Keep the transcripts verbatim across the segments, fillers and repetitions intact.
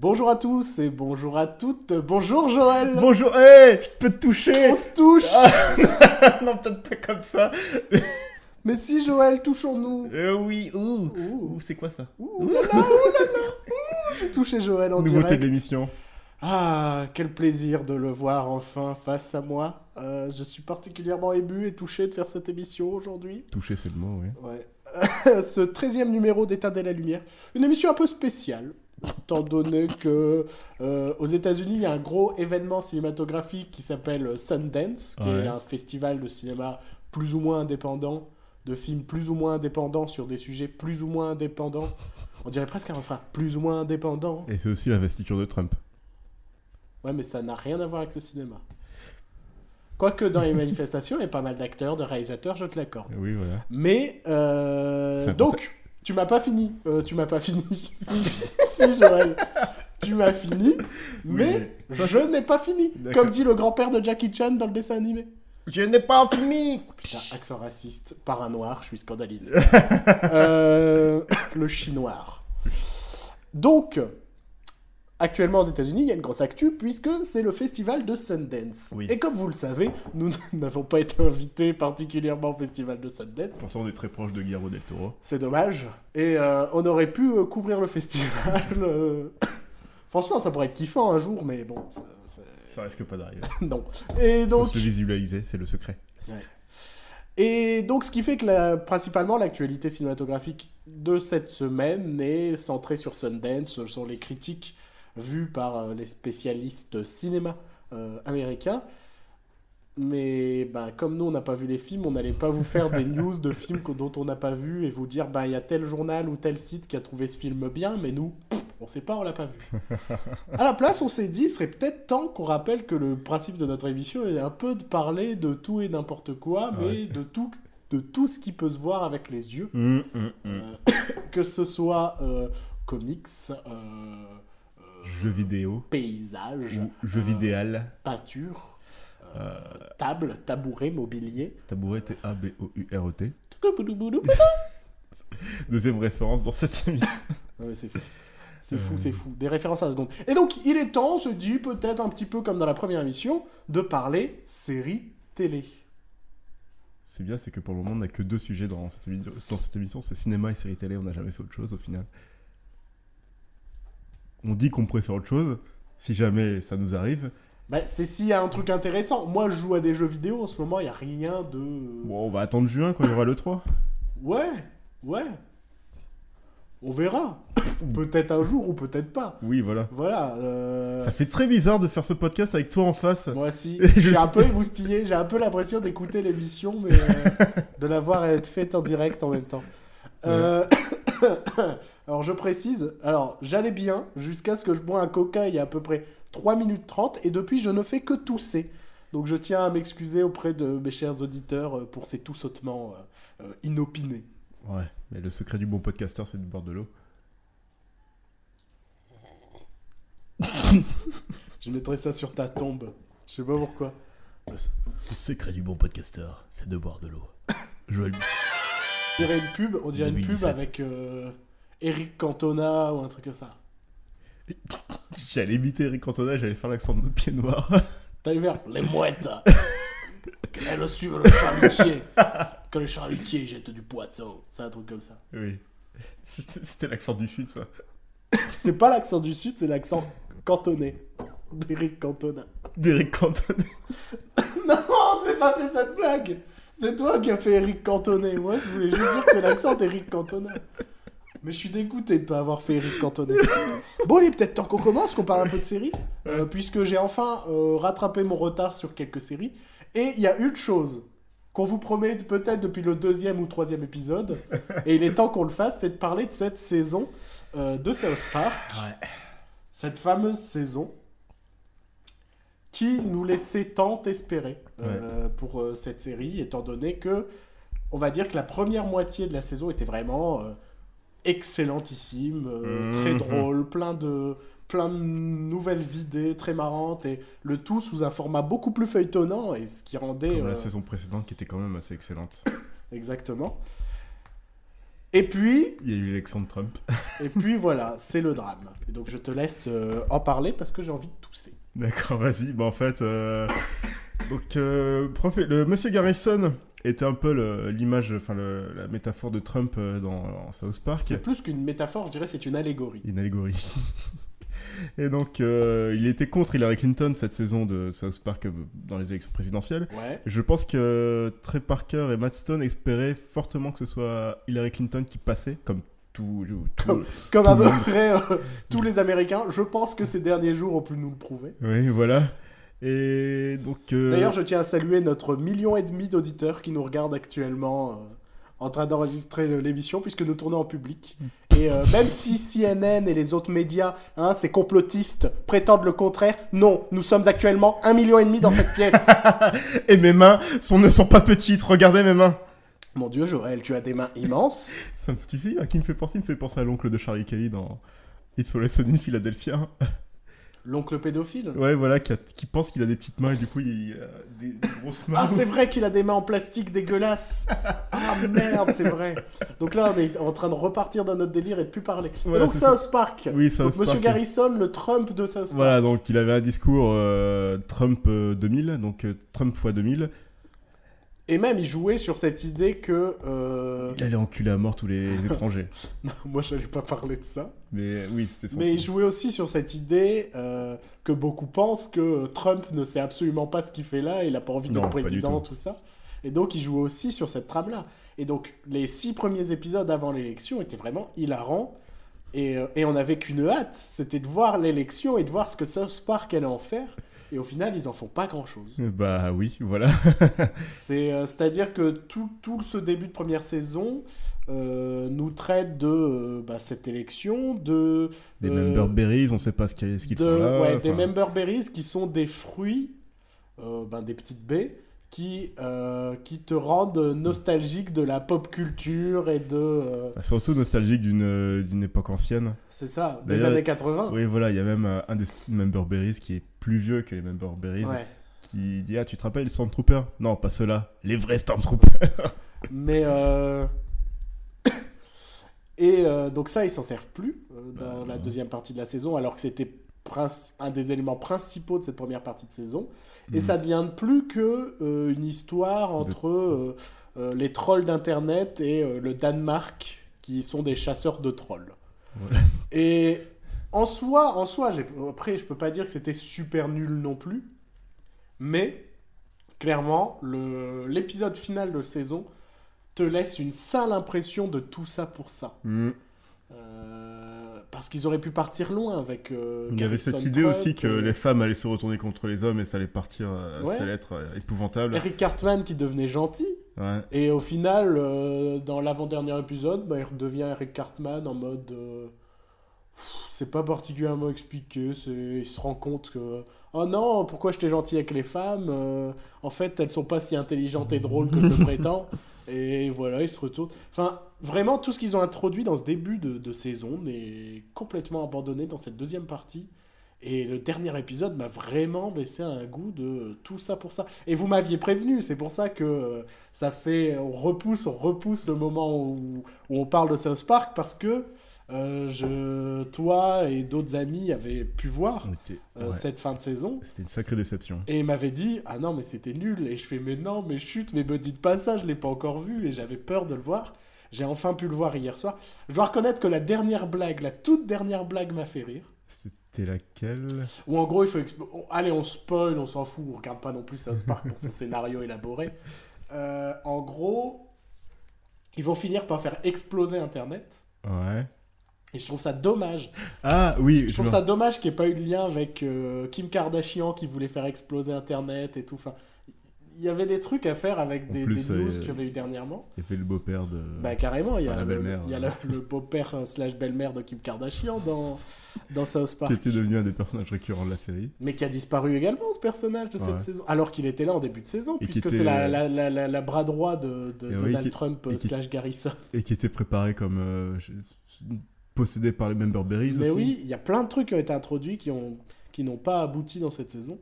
Bonjour à tous et bonjour à toutes. Bonjour Joël. Bonjour. Hé, hey, je peux te toucher. On se touche. Ah, non, peut-être pas comme ça. Mais si Joël, touchons-nous. Euh, oui. Ouh. Ouh. Ouh. C'est quoi ça? Ouh là là, ouh là là. Ouh, j'ai touché Joël en Nouveauté direct. Nouveauté de l'émission. Ah, quel plaisir de le voir enfin face à moi. Euh, je suis particulièrement ému et touché de faire cette émission aujourd'hui. Touché, c'est le mot, oui. Ouais. Ce treizième numéro d'Éteindre la lumière. Une émission un peu spéciale. Étant donné que euh, aux États-Unis il y a un gros événement cinématographique qui s'appelle Sundance, qui ouais. est un festival de cinéma plus ou moins indépendant, de films plus ou moins indépendants sur des sujets plus ou moins indépendants. On dirait presque un refrain, plus ou moins indépendant. Et c'est aussi l'investiture de Trump. Ouais, mais ça n'a rien à voir avec le cinéma. Quoique dans les manifestations, il y a pas mal d'acteurs, de réalisateurs, je te l'accorde. Oui, voilà. Mais euh, donc. Tu m'as pas fini, euh, tu m'as pas fini, si, si Joël, tu m'as fini, mais oui, ça, je n'ai pas fini, d'accord. Comme dit le grand-père de Jackie Chan dans le dessin animé. Je n'ai pas fini. Putain, accent raciste, par un noir, je suis scandalisé. euh, le chinois. Donc, actuellement aux États-Unis, il y a une grosse actu, puisque c'est le festival de Sundance. Oui. Et comme vous le savez, nous n'avons pas été invités particulièrement au festival de Sundance. Pourtant, on est très proche de Guillermo del Toro. C'est dommage. Et euh, on aurait pu euh, couvrir le festival. Euh... Franchement, ça pourrait être kiffant un jour, mais bon... Ça, c'est... ça risque pas d'arriver. Non. Et donc... Faut se le visualiser, c'est le secret. Ouais. Et donc, ce qui fait que la, principalement l'actualité cinématographique de cette semaine est centrée sur Sundance, sur les critiques... vu par les spécialistes cinéma euh, américains. Mais bah, comme nous, on n'a pas vu les films, on n'allait pas vous faire des news de films que, dont on n'a pas vu et vous dire bah, y a tel journal ou tel site qui a trouvé ce film bien, mais nous, pff, on sait pas, on l'a pas vu. À la place, on s'est dit, il serait peut-être temps qu'on rappelle que le principe de notre émission est un peu de parler de tout et n'importe quoi, mais ouais. de tout... de tout ce qui peut se voir avec les yeux. Mm, mm, mm. Euh, que ce soit euh, comics... Euh... jeux vidéo, paysage, jeux euh, vidéal, peinture, euh, table, tabouret, mobilier. Tabouret, T-A-B-O-U-R-E-T. Deuxième référence dans cette émission. Non mais c'est fou, c'est fou, c'est fou. Des références à la seconde. Et donc, il est temps, on se dit, peut-être un petit peu comme dans la première émission, de parler série télé. C'est bien, c'est que pour le moment, on n'a que deux sujets dans cette, émission, dans cette émission, c'est cinéma et série télé, on n'a jamais fait autre chose au final. On dit qu'on pourrait faire autre chose, si jamais ça nous arrive. Bah, c'est s'il y a un truc intéressant. Moi, je joue à des jeux vidéo, en ce moment, il n'y a rien de... Bon, on va attendre juin, quand il y aura l'E trois. Ouais, ouais. On verra. Peut-être un jour, ou peut-être pas. Oui, voilà. Voilà. Euh... Ça fait très bizarre de faire ce podcast avec toi en face. Moi aussi. je j'ai un peu émoustillé, j'ai un peu l'impression d'écouter l'émission, mais euh, de la voir être faite en direct en même temps. Ouais. Euh... Alors je précise, alors j'allais bien jusqu'à ce que je bois un coca il y a à peu près trois minutes trente et depuis je ne fais que tousser. Donc je tiens à m'excuser auprès de mes chers auditeurs pour ces toussotements euh, inopinés. Ouais, mais le secret du bon podcasteur c'est de boire de l'eau. Je mettrai ça sur ta tombe, je sais pas pourquoi. Le, le secret du bon podcasteur c'est de boire de l'eau. Joël. On dirait une pub, on dirait une pub avec euh, Eric Cantona ou un truc comme ça. J'allais imiter Eric Cantona, j'allais faire l'accent de pied noir. T'as vu faire les mouettes. Qu'elles suivent le charcutier. Que le charcutier jette du poisson. C'est un truc comme ça. Oui. C'était l'accent du sud, ça. C'est pas l'accent du sud, c'est l'accent cantonais. D'Eric Cantona. D'Eric Cantona. Non, j'ai pas fait cette blague. C'est toi qui as fait Eric Cantona. Moi, je voulais juste dire que c'est l'accent d'Eric Cantona. Mais je suis dégoûté de ne pas avoir fait Eric Cantona. Bon, il est peut-être temps qu'on commence, qu'on parle un peu de séries. Euh, puisque j'ai enfin euh, rattrapé mon retard sur quelques séries. Et il y a une chose qu'on vous promet peut-être depuis le deuxième ou troisième épisode. Et il est temps qu'on le fasse, c'est de parler de cette saison euh, de South Park. Ouais. Cette fameuse saison. Qui nous laissait tant espérer euh, ouais. pour euh, cette série, étant donné que, on va dire que la première moitié de la saison était vraiment euh, excellentissime, euh, mmh, très drôle, mmh. plein de, plein de nouvelles idées très marrantes, et le tout sous un format beaucoup plus feuilletonnant, et ce qui rendait... Comme la euh... saison précédente qui était quand même assez excellente. Exactement. Et puis... Il y a eu l'élection de Trump. Et puis voilà, c'est le drame. Et donc je te laisse euh, en parler parce que j'ai envie de tousser. D'accord, vas-y. Bah en fait, euh... donc euh, prof... le monsieur Garrison était un peu le, l'image, enfin le, la métaphore de Trump dans, dans South Park. C'est plus qu'une métaphore, je dirais, c'est une allégorie. Une allégorie. Et donc, euh, il était contre Hillary Clinton cette saison de South Park dans les élections présidentielles. Ouais. Je pense que Trey Parker et Matt Stone espéraient fortement que ce soit Hillary Clinton qui passait, comme tout, tout comme, tout comme à peu près euh, tous les Américains. Je pense que ces derniers jours ont pu nous le prouver. Oui, voilà. Et donc. Euh... D'ailleurs, je tiens à saluer notre million et demi d'auditeurs qui nous regardent actuellement. Euh... en train d'enregistrer l'émission, puisque nous tournons en public. Et euh, même si C N N et les autres médias, hein, ces complotistes, prétendent le contraire, non, nous sommes actuellement un million et demi dans cette pièce. Et mes mains sont, ne sont pas petites, regardez mes mains. Mon Dieu, Joël, tu as des mains immenses. Ça me, tu sais, à qui me fait penser, il me fait penser à l'oncle de Charlie Kelly dans It's Always Sunny in Philadelphia. L'oncle pédophile ? Ouais, voilà, qui, a, qui pense qu'il a des petites mains et du coup, il a des, des grosses mains. Ah, c'est vrai qu'il a des mains en plastique dégueulasses. Ah, merde, c'est vrai. Donc là, on est en train de repartir dans notre délire et de plus parler. Voilà, et donc, South ça. Park. Oui, South donc, Park. Monsieur Garrison, le Trump de South Park. Voilà, donc il avait un discours euh, Trump euh, deux mille, donc euh, Trump x deux mille. Et même, il jouait sur cette idée que... Euh... Il allait enculer à mort tous les étrangers. Non, moi, j'allais pas parler de ça. Mais oui, c'était son... Mais il jouait aussi sur cette idée euh, que beaucoup pensent que Trump ne sait absolument pas ce qu'il fait là, il a pas envie d'être président, tout. tout ça. Et donc, il jouait aussi sur cette trame-là. Et donc, les six premiers épisodes avant l'élection étaient vraiment hilarants. Et, et on n'avait qu'une hâte, c'était de voir l'élection et de voir ce que South Park allait en faire. Et au final, ils en font pas grand-chose. Bah oui, voilà. c'est, euh, c'est-à-dire que tout, tout ce début de première saison euh, nous traite de euh, bah, cette élection, de... Des euh, Member Berries, on ne sait pas ce, ce qu'ils de, font là. Ouais, des Member Berries qui sont des fruits, euh, ben, des petites baies, qui, euh, qui te rendent nostalgique de la pop culture et de... Euh... Bah, surtout nostalgique d'une, euh, d'une époque ancienne. C'est ça, d'ailleurs, des années quatre-vingts. Oui, voilà, il y a même euh, un des Member Berries qui est plus vieux que les Member Berries, ouais. Qui dit « Ah, tu te rappelles les Stormtroopers ?» Non, pas ceux-là, les vrais Stormtroopers. Mais... Euh... Et euh, donc ça, ils s'en servent plus euh, dans bah, la deuxième partie de la saison, alors que c'était princ- un des éléments principaux de cette première partie de saison. Et mmh. ça devient plus qu'une euh, histoire entre euh, euh, les trolls d'Internet et euh, le Danemark, qui sont des chasseurs de trolls. Ouais. Et... En soi, en soi j'ai... après, je peux pas dire que c'était super nul non plus, mais clairement, le... l'épisode final de saison te laisse une sale impression de tout ça pour ça. Mmh. Euh... Parce qu'ils auraient pu partir loin avec euh, Il y avait cette idée Trump, aussi que euh... les femmes allaient se retourner contre les hommes et ça allait partir, euh, ouais. ça allait être euh, épouvantable. Eric Cartman qui devenait gentil. Ouais. Et au final, euh, dans l'avant-dernier épisode, bah, il redevient Eric Cartman en mode... Euh... C'est pas particulièrement expliqué, c'est... il se rend compte que « Oh non, pourquoi j'étais gentil avec les femmes euh, En fait, elles sont pas si intelligentes et drôles que je le prétends. » Et voilà, ils se retournent. Enfin, vraiment, tout ce qu'ils ont introduit dans ce début de, de saison est complètement abandonné dans cette deuxième partie. Et le dernier épisode m'a vraiment laissé un goût de tout ça pour ça. Et vous m'aviez prévenu, c'est pour ça que ça fait... On repousse, on repousse le moment où, où on parle de South Park parce que Euh, je, toi et d'autres amis avaient pu voir okay, euh, ouais. cette fin de saison. C'était une sacrée déception. Et ils m'avaient dit « Ah non, mais c'était nul !» Et je fais « Mais non, mais chut, mais me dites pas ça, je l'ai pas encore vu !» Et j'avais peur de le voir. J'ai enfin pu le voir hier soir. Je dois reconnaître que la dernière blague, la toute dernière blague m'a fait rire. C'était laquelle ? Ou en gros, il faut... Exp... Allez, on spoil, on s'en fout, on regarde pas non plus South Park pour son scénario élaboré. Euh, en gros, ils vont finir par faire exploser Internet. Ouais. Et je trouve ça dommage. Ah oui, je trouve je ça dommage qu'il n'y ait pas eu de lien avec euh, Kim Kardashian qui voulait faire exploser Internet et tout. Enfin, il y avait des trucs à faire avec des, plus, des news euh, qu'il y avait eu dernièrement. Il y avait le beau-père de. Bah carrément, il enfin, y a, le, il y a le, le beau-père slash belle-mère de Kim Kardashian dans dans South Park. Qui était devenu un des personnages récurrents de la série. Mais qui a disparu également ce personnage de ouais. cette saison, alors qu'il était là en début de saison, et puisque était... c'est la la, la, la la bras droit de, de Donald oui, qui... Trump qui... slash Garrison. Et qui était préparé comme. Euh, je... possédé par les Member Berries aussi. Mais oui, il y a plein de trucs qui ont été introduits qui, ont, qui n'ont pas abouti dans cette saison.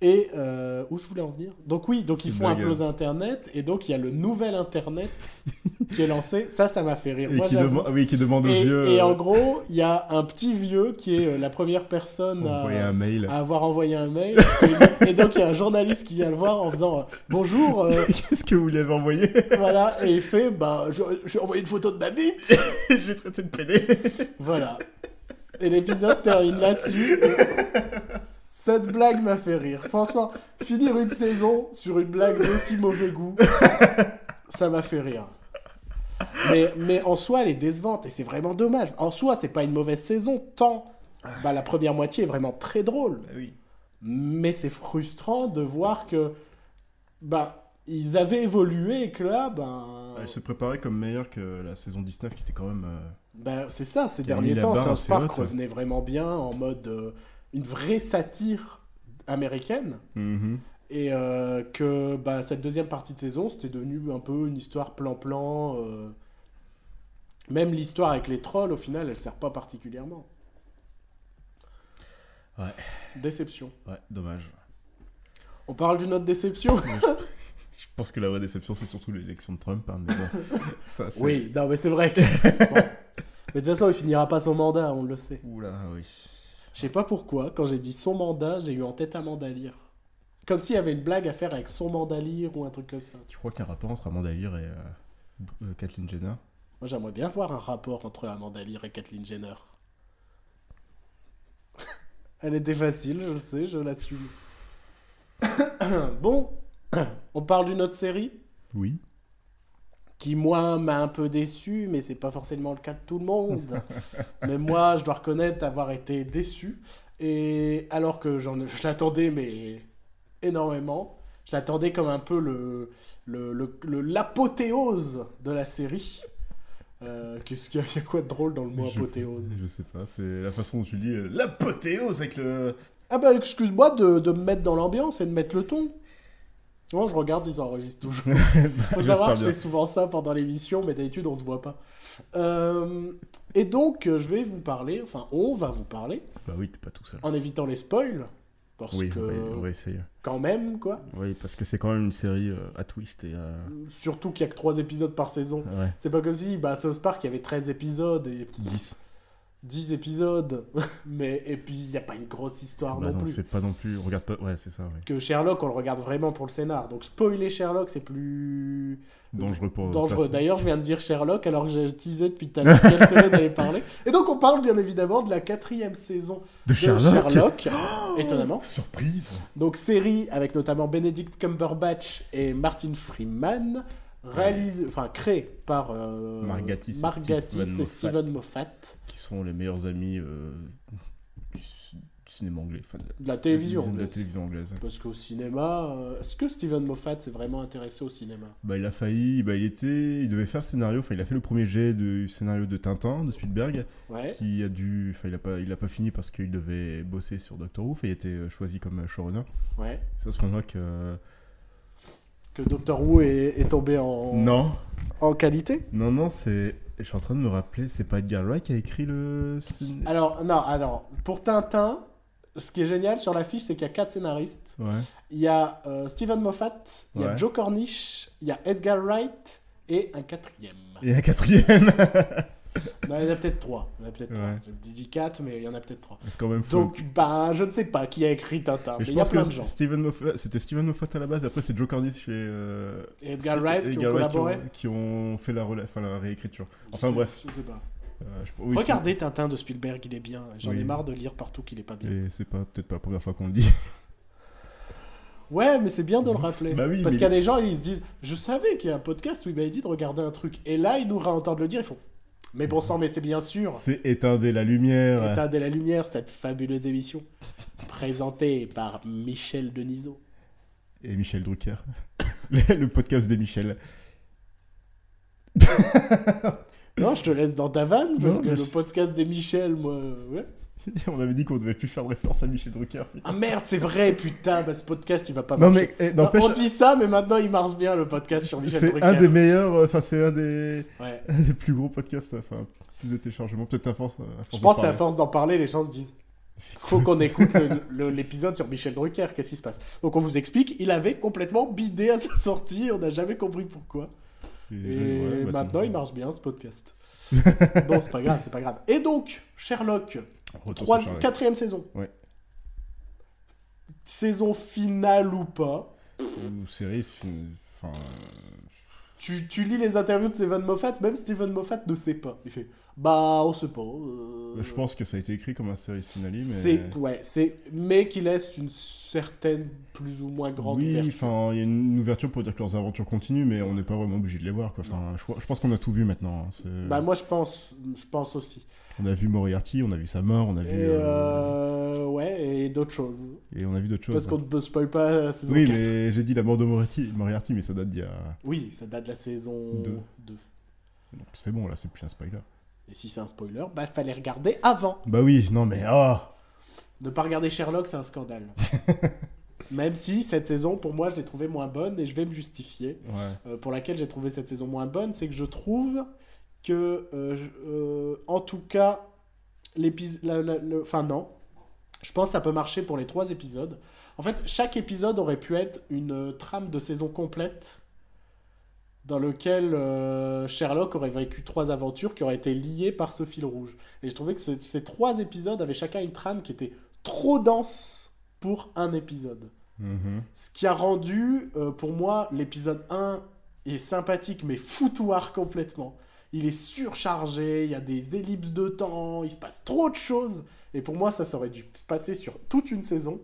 Et euh, où je voulais en venir ? Donc oui, donc c'est ils font blague. Implose Internet, et donc il y a le nouvel Internet qui est lancé. Ça, ça m'a fait rire. Et moi, qui, de... oui, qui demande aux et, vieux... Et en gros, il y a un petit vieux qui est la première personne à, à avoir envoyé un mail. Et, et donc il y a un journaliste qui vient le voir en faisant euh, « Bonjour euh... ». Qu'est-ce que vous lui avez envoyé ? Voilà, et il fait bah, « Je lui ai envoyé une photo de ma bite !» Je l'ai traité de pédé. Voilà. Et l'épisode termine là-dessus. Et... Cette blague m'a fait rire. Franchement, finir une saison sur une blague d'aussi mauvais goût, ça m'a fait rire. Mais, mais en soi, elle est décevante et c'est vraiment dommage. En soi, c'est pas une mauvaise saison, tant bah, la première moitié est vraiment très drôle. Bah oui. Mais c'est frustrant de voir que bah, ils avaient évolué et que là... Bah... Elle se préparait comme meilleure que la saison dix-neuf qui était quand même... Euh... Bah, c'est ça, ces derniers temps, South Park revenait vraiment bien en mode... Euh... une vraie satire américaine, mmh. et euh, que bah, cette deuxième partie de saison, c'était devenu un peu une histoire plan-plan. Euh... Même l'histoire avec les trolls, au final, elle sert pas particulièrement. Ouais. Déception. Ouais, dommage. On parle d'une autre déception. Je pense que la vraie déception, c'est surtout l'élection de Trump. Hein, mais bon, ça, c'est... Oui, non, mais c'est vrai. Que... bon. Mais de toute façon, il finira pas son mandat, on le sait. Oula, oui. Je sais pas pourquoi, quand j'ai dit son mandat, j'ai eu en tête Amanda Lear. Comme s'il y avait une blague à faire avec son Amanda Lear ou un truc comme ça. Tu crois qu'il y a un rapport entre Amanda Lear et euh, euh, Kathleen Jenner ? Moi, j'aimerais bien voir un rapport entre Amanda Lear et Kathleen Jenner. Elle était facile, je le sais, je l'assume. Bon, on parle d'une autre série ? Oui. Qui, moi, m'a un peu déçu, mais c'est pas forcément le cas de tout le monde. Mais moi, je dois reconnaître avoir été déçu. Et alors que j'en, je l'attendais, mais énormément, je l'attendais comme un peu le, le, le, le, l'apothéose de la série. Euh, qu'est-ce qu'il y a, y a quoi de drôle dans le mot je, apothéose ? Je sais pas, c'est la façon dont tu dis euh, l'apothéose avec le... Ah bah, excuse-moi de, de me mettre dans l'ambiance et de mettre le ton. Non, je regarde, ils enregistrent toujours. Faut savoir que je fais souvent ça pendant l'émission, mais d'habitude, on se voit pas. Euh, et donc, je vais vous parler, enfin, on va vous parler. Bah oui, t'es pas tout seul. En évitant les spoils, parce oui, que... Oui, on va essayer. Quand même, quoi. Oui, parce que c'est quand même une série euh, à twist et à... Surtout qu'il y a que trois épisodes par saison. Ouais. C'est pas comme si, bah, South Park, il y avait treize épisodes et... dix. dix épisodes, mais et puis il n'y a pas une grosse histoire bah non, non plus. C'est pas non plus, on regarde pas, ouais, c'est ça. Ouais. Que Sherlock, on le regarde vraiment pour le scénar. Donc spoiler Sherlock, c'est plus dangereux pour. Dangereux. D'ailleurs, je viens de dire Sherlock alors que j'ai teasé depuis tout à l'heure quelle semaine d'aller parler. Et donc on parle bien évidemment de la quatrième saison de, de Sherlock. Sherlock oh étonnamment. Surprise. Donc série avec notamment Benedict Cumberbatch et Martin Freeman, réalisé, enfin ouais. créé par euh, Mark Gatiss et Steven, et Steven Moffat. Qui sont les meilleurs amis euh, du, du cinéma anglais. Enfin, de, de la télévision anglaise. De la télévision anglaise. Parce qu'au cinéma, euh, est-ce que Steven Moffat s'est vraiment intéressé au cinéma ? Bah, il a failli, bah, il, était, il devait faire le scénario, enfin il a fait le premier jet du scénario de Tintin, de Spielberg, ouais. qui a dû, enfin il a pas, il a pas fini parce qu'il devait bosser sur Doctor Who, et il a été choisi comme showrunner. Ouais. Ça se voit que... Euh, que Doctor Who est, est tombé en... Non. En qualité ? Non, non, c'est... Je suis en train de me rappeler, c'est pas Edgar Wright qui a écrit le... Alors, non, alors, pour Tintin, ce qui est génial sur l'affiche, c'est qu'il y a quatre scénaristes. Ouais. Il y a euh, Steven Moffat, il ouais. y a Joe Cornish, il y a Edgar Wright et un quatrième. Et un quatrième Non, il y en a peut-être trois. Il y en a peut-être ouais. trois. Je dis quatre, mais il y en a peut-être trois. C'est quand même fou. Donc, bah, je ne sais pas qui a écrit Tintin, mais il y a plein de gens. Steven Moffat, c'était Steven Moffat à la base, après c'est Joe Cornish et, euh, et Edgar Wright qui Edgar ont Wright collaboré. Qui ont, qui ont fait la, rela... enfin, la réécriture. Enfin, je sais, bref. Je sais pas. Euh, je... Oui, Regardez c'est... Tintin de Spielberg, il est bien. J'en oui. ai marre de lire partout qu'il est pas bien. Et c'est pas, peut-être pas la première fois qu'on le dit. Ouais, mais c'est bien de le rappeler. Bah oui, parce mais... qu'il y a des gens, ils se disent « Je savais qu'il y a un podcast où il m'avait dit de regarder un truc. » Et là, ils nous réentendent le dire, ils font... Mais bon sang, mais c'est bien sûr. C'est Éteindre la lumière. Éteindre la lumière, cette fabuleuse émission présentée par Michel Denisot. Et Michel Drucker. Le podcast des Michel. Non, je te laisse dans ta vanne, parce non, que le je... podcast des Michel, moi... Ouais. On avait dit qu'on devait plus faire référence à Michel Drucker. Putain. Ah merde, c'est vrai, putain, bah, ce podcast il va pas non, marcher. Mais, eh, non, on dit ça, mais maintenant il marche bien le podcast sur Michel c'est Drucker. Un des meilleurs, enfin euh, c'est un des... Ouais. un des plus gros podcasts, enfin plus de téléchargements, peut-être à force. À force je pense à force d'en parler, les gens se disent Faut qu'on écoute le, le, l'épisode sur Michel Drucker, qu'est-ce qui se passe? Donc on vous explique, il avait complètement bidé à sa sortie, on n'a jamais compris pourquoi. Et, et ouais, bah, maintenant il marche bien ce podcast. Bon, c'est pas grave, c'est pas grave. Et donc, Sherlock, quatrième saison. Ouais. Saison finale ou pas? Ou série, enfin... Tu, tu lis les interviews de Steven Moffat, même Steven Moffat ne sait pas. Il fait « Bah, on sait pas. Euh... » Je pense que ça a été écrit comme un série finale, mais... C'est, ouais, c'est... mais qui laisse une certaine plus ou moins grande ouverture. Oui, enfin, il y a une ouverture pour dire que leurs aventures continuent, mais on n'est pas vraiment obligé de les voir, quoi. Enfin, je, je pense qu'on a tout vu maintenant. Hein. C'est... Bah, moi, je pense, je pense aussi. On a vu Moriarty, on a vu sa mort, on a vu... Et euh... Euh... Ouais, et d'autres choses. Et on a vu d'autres choses. Parce hein. qu'on ne peut spoil pas la saison oui, quatre. Oui, mais j'ai dit la mort de Moriarty, Moriarty mais ça date d'il y a... Oui, ça date de la saison deux. Donc c'est bon, là, c'est plus un spoiler. Et si c'est un spoiler, bah fallait regarder avant. Bah oui, non mais oh. Ne pas regarder Sherlock, c'est un scandale. Même si cette saison, pour moi, je l'ai trouvée moins bonne et je vais me justifier. Ouais. Euh, pour laquelle j'ai trouvé cette saison moins bonne, c'est que je trouve que, euh, je, euh, en tout cas, l'épisode... Enfin non, je pense que ça peut marcher pour les trois épisodes. En fait, chaque épisode aurait pu être une euh, trame de saison complète dans lequel euh, Sherlock aurait vécu trois aventures qui auraient été liées par ce fil rouge. Et je trouvais que ce, ces trois épisodes avaient chacun une trame qui était trop dense pour un épisode. Mmh. Ce qui a rendu, euh, pour moi, l'épisode un est sympathique, mais foutoir complètement. Il est surchargé, il y a des ellipses de temps, il se passe trop de choses. Et pour moi, ça, ça aurait dû passer sur toute une saison.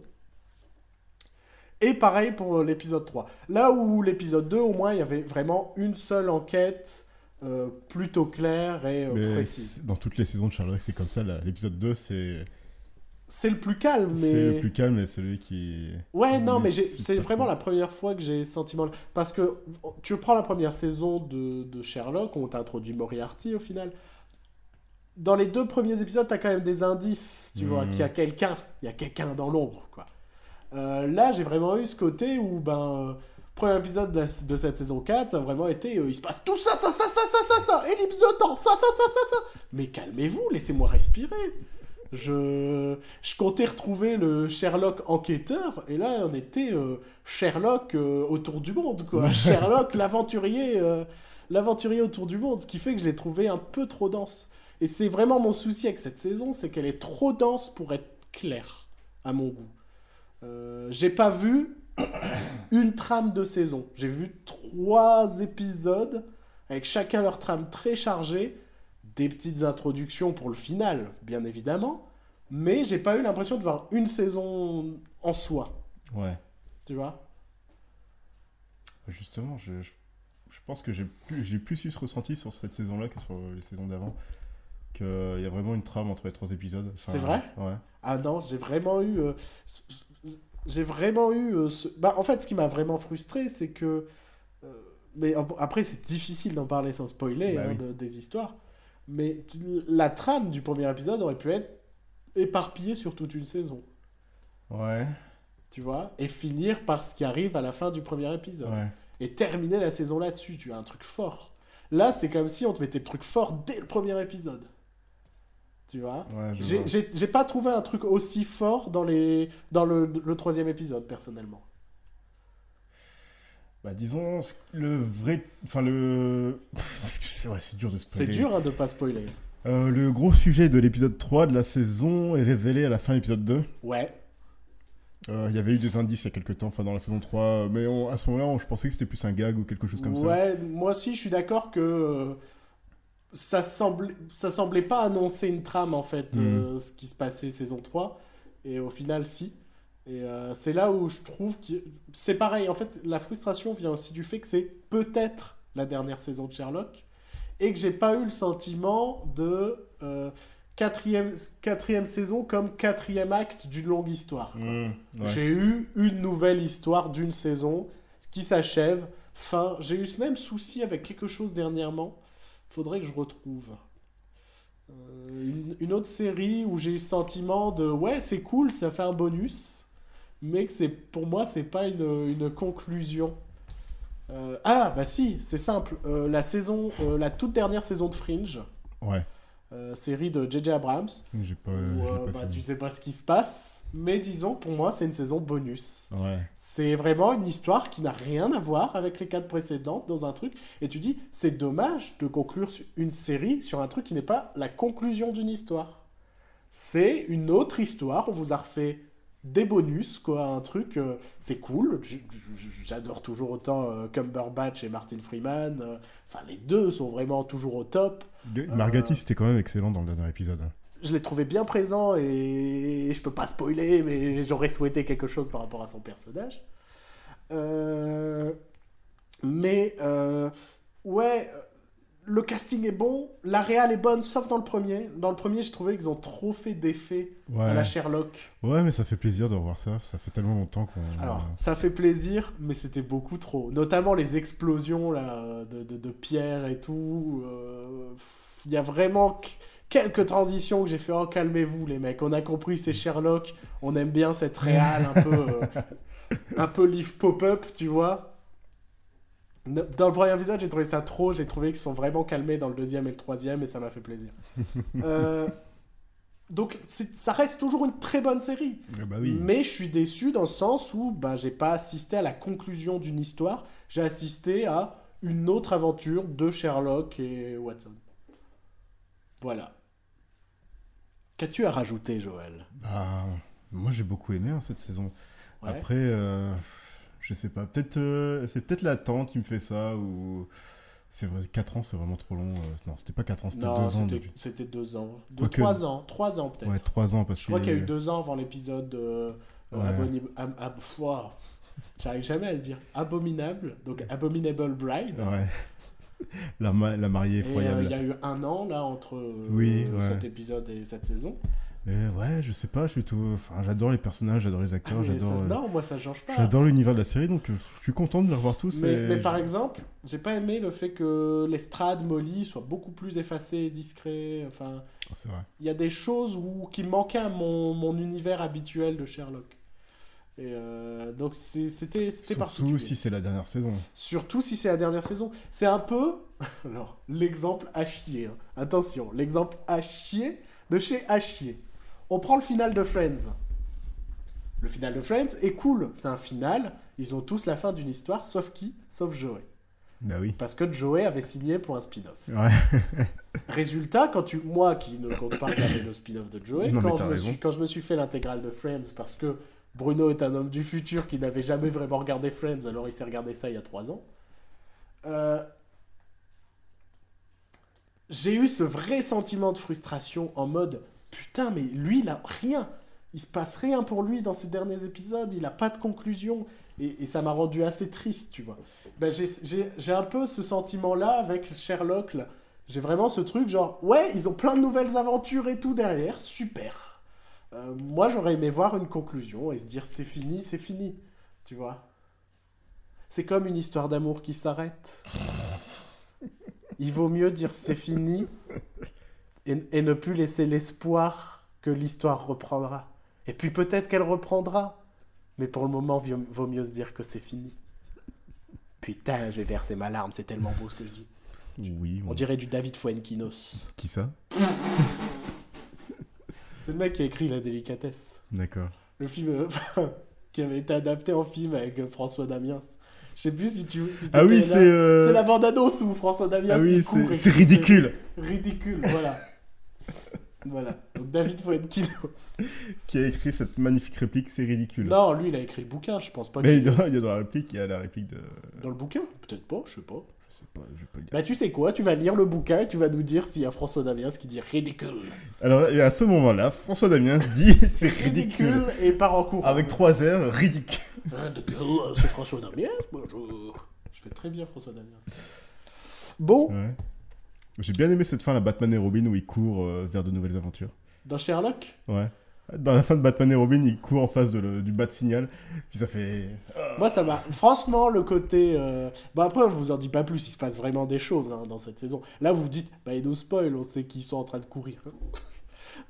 Et pareil pour l'épisode trois. Là où l'épisode deux, au moins, il y avait vraiment une seule enquête euh, plutôt claire et euh, précise. Dans toutes les saisons de Sherlock, c'est comme ça. Là. L'épisode deux, c'est... C'est le plus calme. Mais... C'est le plus calme et celui qui... Ouais, non, non mais j'ai... c'est, c'est vraiment cool. La première fois que j'ai sentiment... Parce que tu prends la première saison de, de Sherlock, on t'a introduit Moriarty au final. Dans les deux premiers épisodes, t'as quand même des indices, tu mmh. vois, qu'il y a quelqu'un. Il y a quelqu'un dans l'ombre, quoi. Euh, là, j'ai vraiment eu ce côté où, ben, euh, premier épisode de, la, de cette saison quatre, ça a vraiment été, euh, il se passe tout ça, ça, ça, ça, ça, ça, ça, ellipse de temps, ça, ça, ça, ça, ça. Mais calmez-vous, laissez-moi respirer. Je, je comptais retrouver le Sherlock enquêteur, et là, on était euh, Sherlock euh, autour du monde, quoi. Sherlock, l'aventurier, euh, l'aventurier autour du monde, ce qui fait que je l'ai trouvé un peu trop dense. Et c'est vraiment mon souci avec cette saison, c'est qu'elle est trop dense pour être claire, à mon goût. Euh, j'ai pas vu une trame de saison. J'ai vu trois épisodes avec chacun leur trame très chargée, des petites introductions pour le final, bien évidemment, mais j'ai pas eu l'impression de voir une saison en soi. Ouais. Tu vois ? Justement, je, je, je pense que j'ai plus, j'ai plus eu ce ressenti sur cette saison-là que sur les saisons d'avant. Qu'il y a vraiment une trame entre les trois épisodes. Enfin, c'est vrai ? Ouais. Ah non, j'ai vraiment eu... Euh, J'ai vraiment eu... Euh, ce... bah, en fait, ce qui m'a vraiment frustré, c'est que... Euh, mais après, c'est difficile d'en parler sans spoiler bah hein, oui. de, des histoires. Mais la trame du premier épisode aurait pu être éparpillée sur toute une saison. Ouais. Tu vois ? Et finir par ce qui arrive à la fin du premier épisode. Ouais. Et terminer la saison là-dessus. Tu as un truc fort. Là, c'est comme si on te mettait le truc fort dès le premier épisode. Tu vois, ouais, j'ai, j'ai, j'ai pas trouvé un truc aussi fort dans, les, dans le, le troisième épisode, personnellement. Bah, disons, le vrai... Enfin, le... Parce que c'est, ouais, c'est dur de spoiler. C'est dur hein, de pas spoiler. Euh, le gros sujet de l'épisode trois de la saison est révélé à la fin de l'épisode deux. Ouais. Il euh, y avait eu des indices il y a quelques temps, enfin dans la saison trois, mais on, à ce moment-là, on, je pensais que c'était plus un gag ou quelque chose comme ouais, ça. Ouais, moi aussi, je suis d'accord que... Ça semblait, ça semblait pas annoncer une trame, en fait, mmh. euh, ce qui se passait saison trois. Et au final, si. Et euh, c'est là où je trouve que... C'est pareil, en fait, la frustration vient aussi du fait que c'est peut-être la dernière saison de Sherlock. Et que j'ai pas eu le sentiment de euh, quatrième, quatrième saison comme quatrième acte d'une longue histoire. Quoi. Mmh, ouais. J'ai eu une nouvelle histoire d'une saison qui s'achève. Fin. J'ai eu ce même souci avec quelque chose dernièrement. Faudrait que je retrouve euh, une, une autre série où j'ai eu le sentiment de ouais c'est cool ça fait un bonus mais que c'est pour moi c'est pas une, une conclusion euh, ah bah si c'est simple euh, la saison euh, la toute dernière saison de Fringe ouais euh, série de J J Abrams. J'ai pas, où, euh, pas bah, tu sais pas ce qui se passe, mais disons, pour moi, c'est une saison bonus. Ouais. C'est vraiment une histoire qui n'a rien à voir avec les quatre précédentes dans un truc. Et tu dis, c'est dommage de conclure une série sur un truc qui n'est pas la conclusion d'une histoire. C'est une autre histoire, on vous a refait des bonus, quoi, un truc, euh, c'est cool, j- j- j'adore toujours autant euh, Cumberbatch et Martin Freeman, euh, enfin les deux sont vraiment toujours au top. Mark Gatiss était euh, quand même excellent dans le dernier épisode. Je l'ai trouvé bien présent et je peux pas spoiler, mais j'aurais souhaité quelque chose par rapport à son personnage. Euh... Mais, euh... ouais... Le casting est bon, la réal est bonne, sauf dans le premier. Dans le premier, j'ai trouvé qu'ils ont trop fait d'effets ouais. à la Sherlock. Ouais, mais ça fait plaisir de revoir ça. Ça fait tellement longtemps qu'on... Alors, ça fait plaisir, mais c'était beaucoup trop. Notamment les explosions là, de, de, de pierre et tout. Il euh, y a vraiment quelques transitions que j'ai fait « Oh, calmez-vous les mecs, on a compris, c'est Sherlock, on aime bien cette réal un peu, euh, un peu live pop-up, tu vois ?» Dans le premier épisode, j'ai trouvé ça trop. J'ai trouvé qu'ils sont vraiment calmés dans le deuxième et le troisième, et ça m'a fait plaisir. euh, donc, c'est, ça reste toujours une très bonne série. Ah bah oui. Mais je suis déçu dans le sens où bah, j'ai pas assisté à la conclusion d'une histoire. J'ai assisté à une autre aventure de Sherlock et Watson. Voilà. Qu'as-tu à rajouter, Joël ? Bah, moi, j'ai beaucoup aimé hein, cette saison. Ouais. Après... Euh... Je sais pas, peut-être, euh, c'est peut-être l'attente qui me fait ça, ou... C'est vrai, quatre ans, c'est vraiment trop long. Euh, non, c'était pas quatre ans, c'était non, deux c'était, ans. Depuis... c'était deux ans. De trois que... ans, trois ans peut-être. Ouais, trois ans, parce je que... Je crois qu'il y a eu deux ans avant l'épisode euh, ouais. aboni... ab... ab... wow. J'arrive jamais à le dire. Abominable, donc Abominable Bride. Ouais. la, ma... la mariée effroyable. Il euh, y a eu un an, là, entre euh, oui, ouais. cet épisode et cette saison. Mais ouais, je sais pas, je suis tout... enfin, j'adore les personnages, j'adore les acteurs, ah, j'adore... Ça... Non, moi ça change pas. J'adore l'univers de la série, donc je suis content de les revoir tous. Mais, et... mais par exemple, j'ai pas aimé le fait que l'estrade Molly soit beaucoup plus effacée, discret, enfin... Oh, c'est vrai. Il y a des choses où... qui manquaient à mon... mon univers habituel de Sherlock. Et euh... donc c'est... c'était, c'était particulier. Surtout si c'est la dernière saison. Surtout si c'est la dernière saison. C'est un peu... Alors, l'exemple à chier. Hein. Attention, l'exemple à chier de chez à chier. On prend le final de Friends. Le final de Friends est cool. C'est un final. Ils ont tous la fin d'une histoire, sauf qui ? Sauf Joey. Bah oui. Parce que Joey avait signé pour un spin-off. Ouais. Résultat, quand tu... moi qui ne compte pas regarder le spin-off de Joey, non, quand, je me suis... quand je me suis fait l'intégrale de Friends, parce que Bruno est un homme du futur qui n'avait jamais vraiment regardé Friends, alors il s'est regardé ça il y a trois ans. Euh... J'ai eu ce vrai sentiment de frustration en mode... Putain, mais lui, il a rien. Il se passe rien pour lui dans ces derniers épisodes. Il a pas de conclusion. Et, et ça m'a rendu assez triste, tu vois. Ben, j'ai, j'ai, j'ai un peu ce sentiment-là avec Sherlock. Là. J'ai vraiment ce truc genre, ouais, ils ont plein de nouvelles aventures et tout derrière. Super. Euh, moi, j'aurais aimé voir une conclusion et se dire, c'est fini, c'est fini. Tu vois. C'est comme une histoire d'amour qui s'arrête. Il vaut mieux dire, c'est fini. Et, et ne plus laisser l'espoir que l'histoire reprendra. Et puis peut-être qu'elle reprendra. Mais pour le moment, vaut, vaut mieux se dire que c'est fini. Putain, je vais verser ma larme, c'est tellement beau ce que je dis. Oui, on... on dirait du David Fuenquinos. Qui ça ? C'est le mec qui a écrit La Délicatesse. D'accord. Le film euh, qui avait été adapté en film avec François Damiens. Je sais plus si tu si ah oui, c'est, euh... c'est la bande-annonce où François Damiens ah oui, court c'est, c'est ridicule. Ridicule, voilà. Voilà. Donc David Fuenquinos. Qui a écrit cette magnifique réplique, c'est ridicule. Non, lui, il a écrit le bouquin, je pense pas. Mais il y a dans la réplique, il y a la réplique de... Dans le bouquin ? Peut-être pas, je sais pas. Je sais pas, je vais pas le dire. Bah tu sais quoi, tu vas lire le bouquin et tu vas nous dire s'il y a François Damiens qui dit ridicule. Alors, et à ce moment-là, François Damiens dit c'est ridicule. Ridicule et part en cours. Avec trois R, ridicule. Ridicule, c'est François Damiens, bonjour. Je fais très bien François Damiens. Bon. Ouais. J'ai bien aimé cette fin, la Batman et Robin, où ils courent euh, vers de nouvelles aventures. Dans Sherlock ? Ouais. Dans la fin de Batman et Robin, ils courent en face de le, du Bat-Signal. Puis ça fait... Moi, ça m'a... Franchement, le côté... Euh... Bon, après, je vous en dis pas plus. Il se passe vraiment des choses hein, dans cette saison. Là, vous vous dites, bah, et nous spoil, on sait qu'ils sont en train de courir.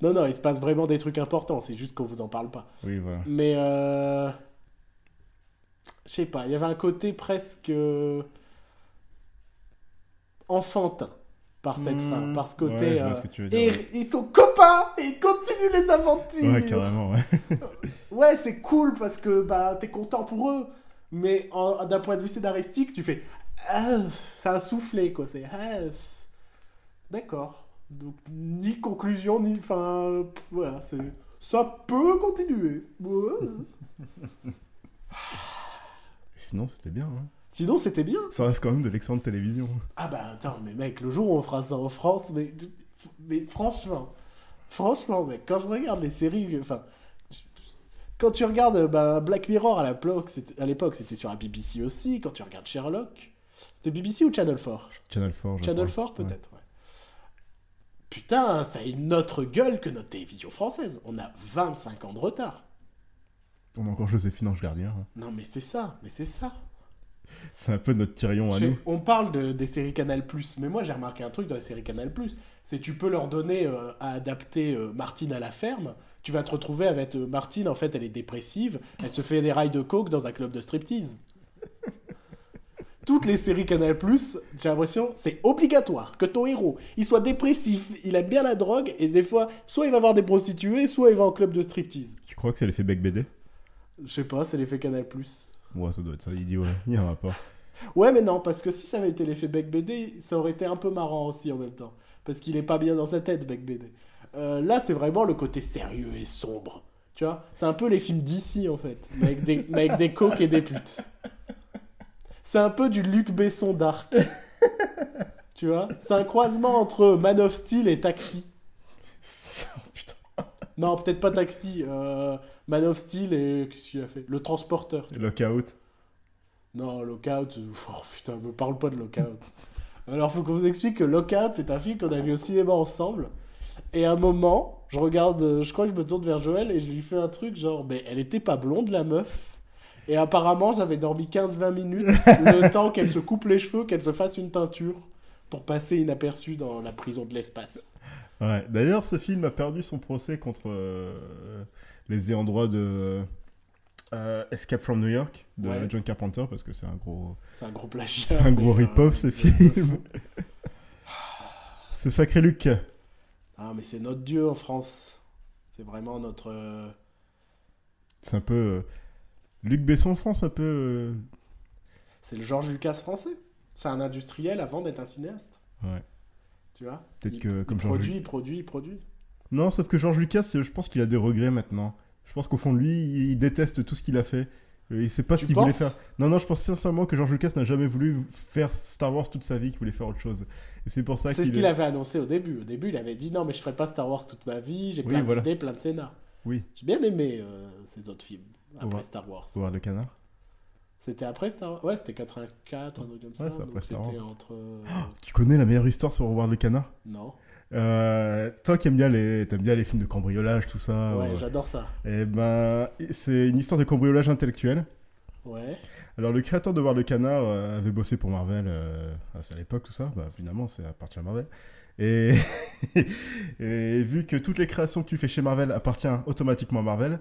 Non, non, il se passe vraiment des trucs importants. C'est juste qu'on vous en parle pas. Oui, voilà. Mais... Euh... Je sais pas. Il y avait un côté presque... Euh... enfantin. par cette mmh, fin, par ce côté. Ouais, je vois ce que tu veux dire, et ouais. Ils sont copains et ils continuent les aventures. Ouais, carrément, ouais. Ouais, c'est cool parce que bah, t'es content pour eux, mais en, d'un point de vue scénaristique, tu fais. Ah, ça a soufflé, quoi. C'est. Ah, d'accord. Donc, ni conclusion, ni. Enfin, voilà, c'est. Ça peut continuer. Sinon, c'était bien, hein. Sinon, c'était bien. Ça reste quand même de l'excellente télévision. Ah bah attends, mais mec, le jour où on fera ça en France, mais, mais franchement, franchement, mec, quand je regarde les séries, enfin, quand tu regardes bah, Black Mirror à, la ploc, à l'époque, c'était sur la B B C aussi. Quand tu regardes Sherlock, c'était B B C ou Channel four Channel four, je Channel crois. four, peut-être, ouais. ouais. Putain, ça a une autre gueule que notre télévision française. On a vingt-cinq ans de retard. On a encore Joséphine Ange Gardien. Hein. Non, mais c'est ça, mais c'est ça. C'est un peu notre Tyrion à nous. On parle de, des séries Canal+, mais moi j'ai remarqué un truc dans les séries Canal+, c'est tu peux leur donner euh, à adapter euh, Martine à la ferme, tu vas te retrouver avec euh, Martine, en fait elle est dépressive, elle se fait des rails de coke dans un club de striptease. Toutes les séries Canal+, j'ai l'impression, c'est obligatoire que ton héros, il soit dépressif, il aime bien la drogue, et des fois, soit il va voir des prostituées, soit il va en club de striptease. Tu crois que c'est l'effet Bec B D ? Je sais pas, c'est l'effet Canal+. Ouais, ça doit être ça, il dit ouais, il y a un rapport. Ouais, mais non, parce que si ça avait été l'effet Bec B D, ça aurait été un peu marrant aussi en même temps. Parce qu'il est pas bien dans sa tête, Bec B D. Euh, là, c'est vraiment le côté sérieux et sombre, tu vois. C'est un peu les films d'ici, en fait, mais avec des, mais avec des coques et des putes. C'est un peu du Luc Besson dark, tu vois. C'est un croisement entre Man of Steel et Taxi. Non, peut-être pas Taxi. Euh, Man of Steel et... Qu'est-ce qu'il a fait ? Le Transporteur. Lockout. Non, Lockout... Oh, putain, me parle pas de Lockout. Alors, faut qu'on vous explique que Lockout est un film qu'on a vu au cinéma ensemble. Et à un moment, je regarde... Je crois que je me tourne vers Joël et je lui fais un truc genre... Mais elle était pas blonde, la meuf. Et apparemment, j'avais dormi quinze à vingt minutes le temps qu'elle se coupe les cheveux, qu'elle se fasse une teinture pour passer inaperçue dans la prison de l'espace. Ouais. D'ailleurs, ce film a perdu son procès contre euh, les ayants droit de euh, Escape from New York de ouais. John Carpenter parce que c'est un gros, c'est un gros plagiat, c'est un gros rip-off euh, ce film. Ce sacré Luc. Ah mais c'est notre dieu en France. C'est vraiment notre. Euh... C'est un peu euh, Luc Besson en France, un peu. Euh... C'est le George Lucas français. C'est un industriel avant d'être un cinéaste. Ouais. Tu vois, peut-être il, que comme il produit, Lu... il produit, il produit. Non, sauf que George Lucas, je pense qu'il a des regrets maintenant. Je pense qu'au fond de lui, il déteste tout ce qu'il a fait. Il sait pas tu ce qu'il voulait faire. Non, non, je pense sincèrement que George Lucas n'a jamais voulu faire Star Wars toute sa vie, qu'il voulait faire autre chose. Et c'est pour ça c'est qu'il... C'est ce qu'il avait annoncé au début. Au début, il avait dit non, mais je ferai pas Star Wars toute ma vie, j'ai oui, plein voilà. d'idées, plein de scénars. Oui. J'ai bien aimé euh, ces autres films, après voir, Star Wars. Voir le canard. C'était après Star Wars ? Ouais, c'était quatre-vingt-quatre, un truc comme ça. Ouais, c'est après Star Wars. Entre... Oh, tu connais la meilleure histoire sur Howard le Canard ? Non. Euh, toi qui aimes bien, les... t'aimes bien les films de cambriolage, tout ça. Ouais, euh... j'adore ça. Eh ben, c'est une histoire de cambriolage intellectuel. Ouais. Alors, le créateur de Howard le Canard euh, avait bossé pour Marvel euh, à l'époque, tout ça. Bah, finalement, c'est à partir de Marvel. Et... Et vu que toutes les créations que tu fais chez Marvel appartiennent automatiquement à Marvel,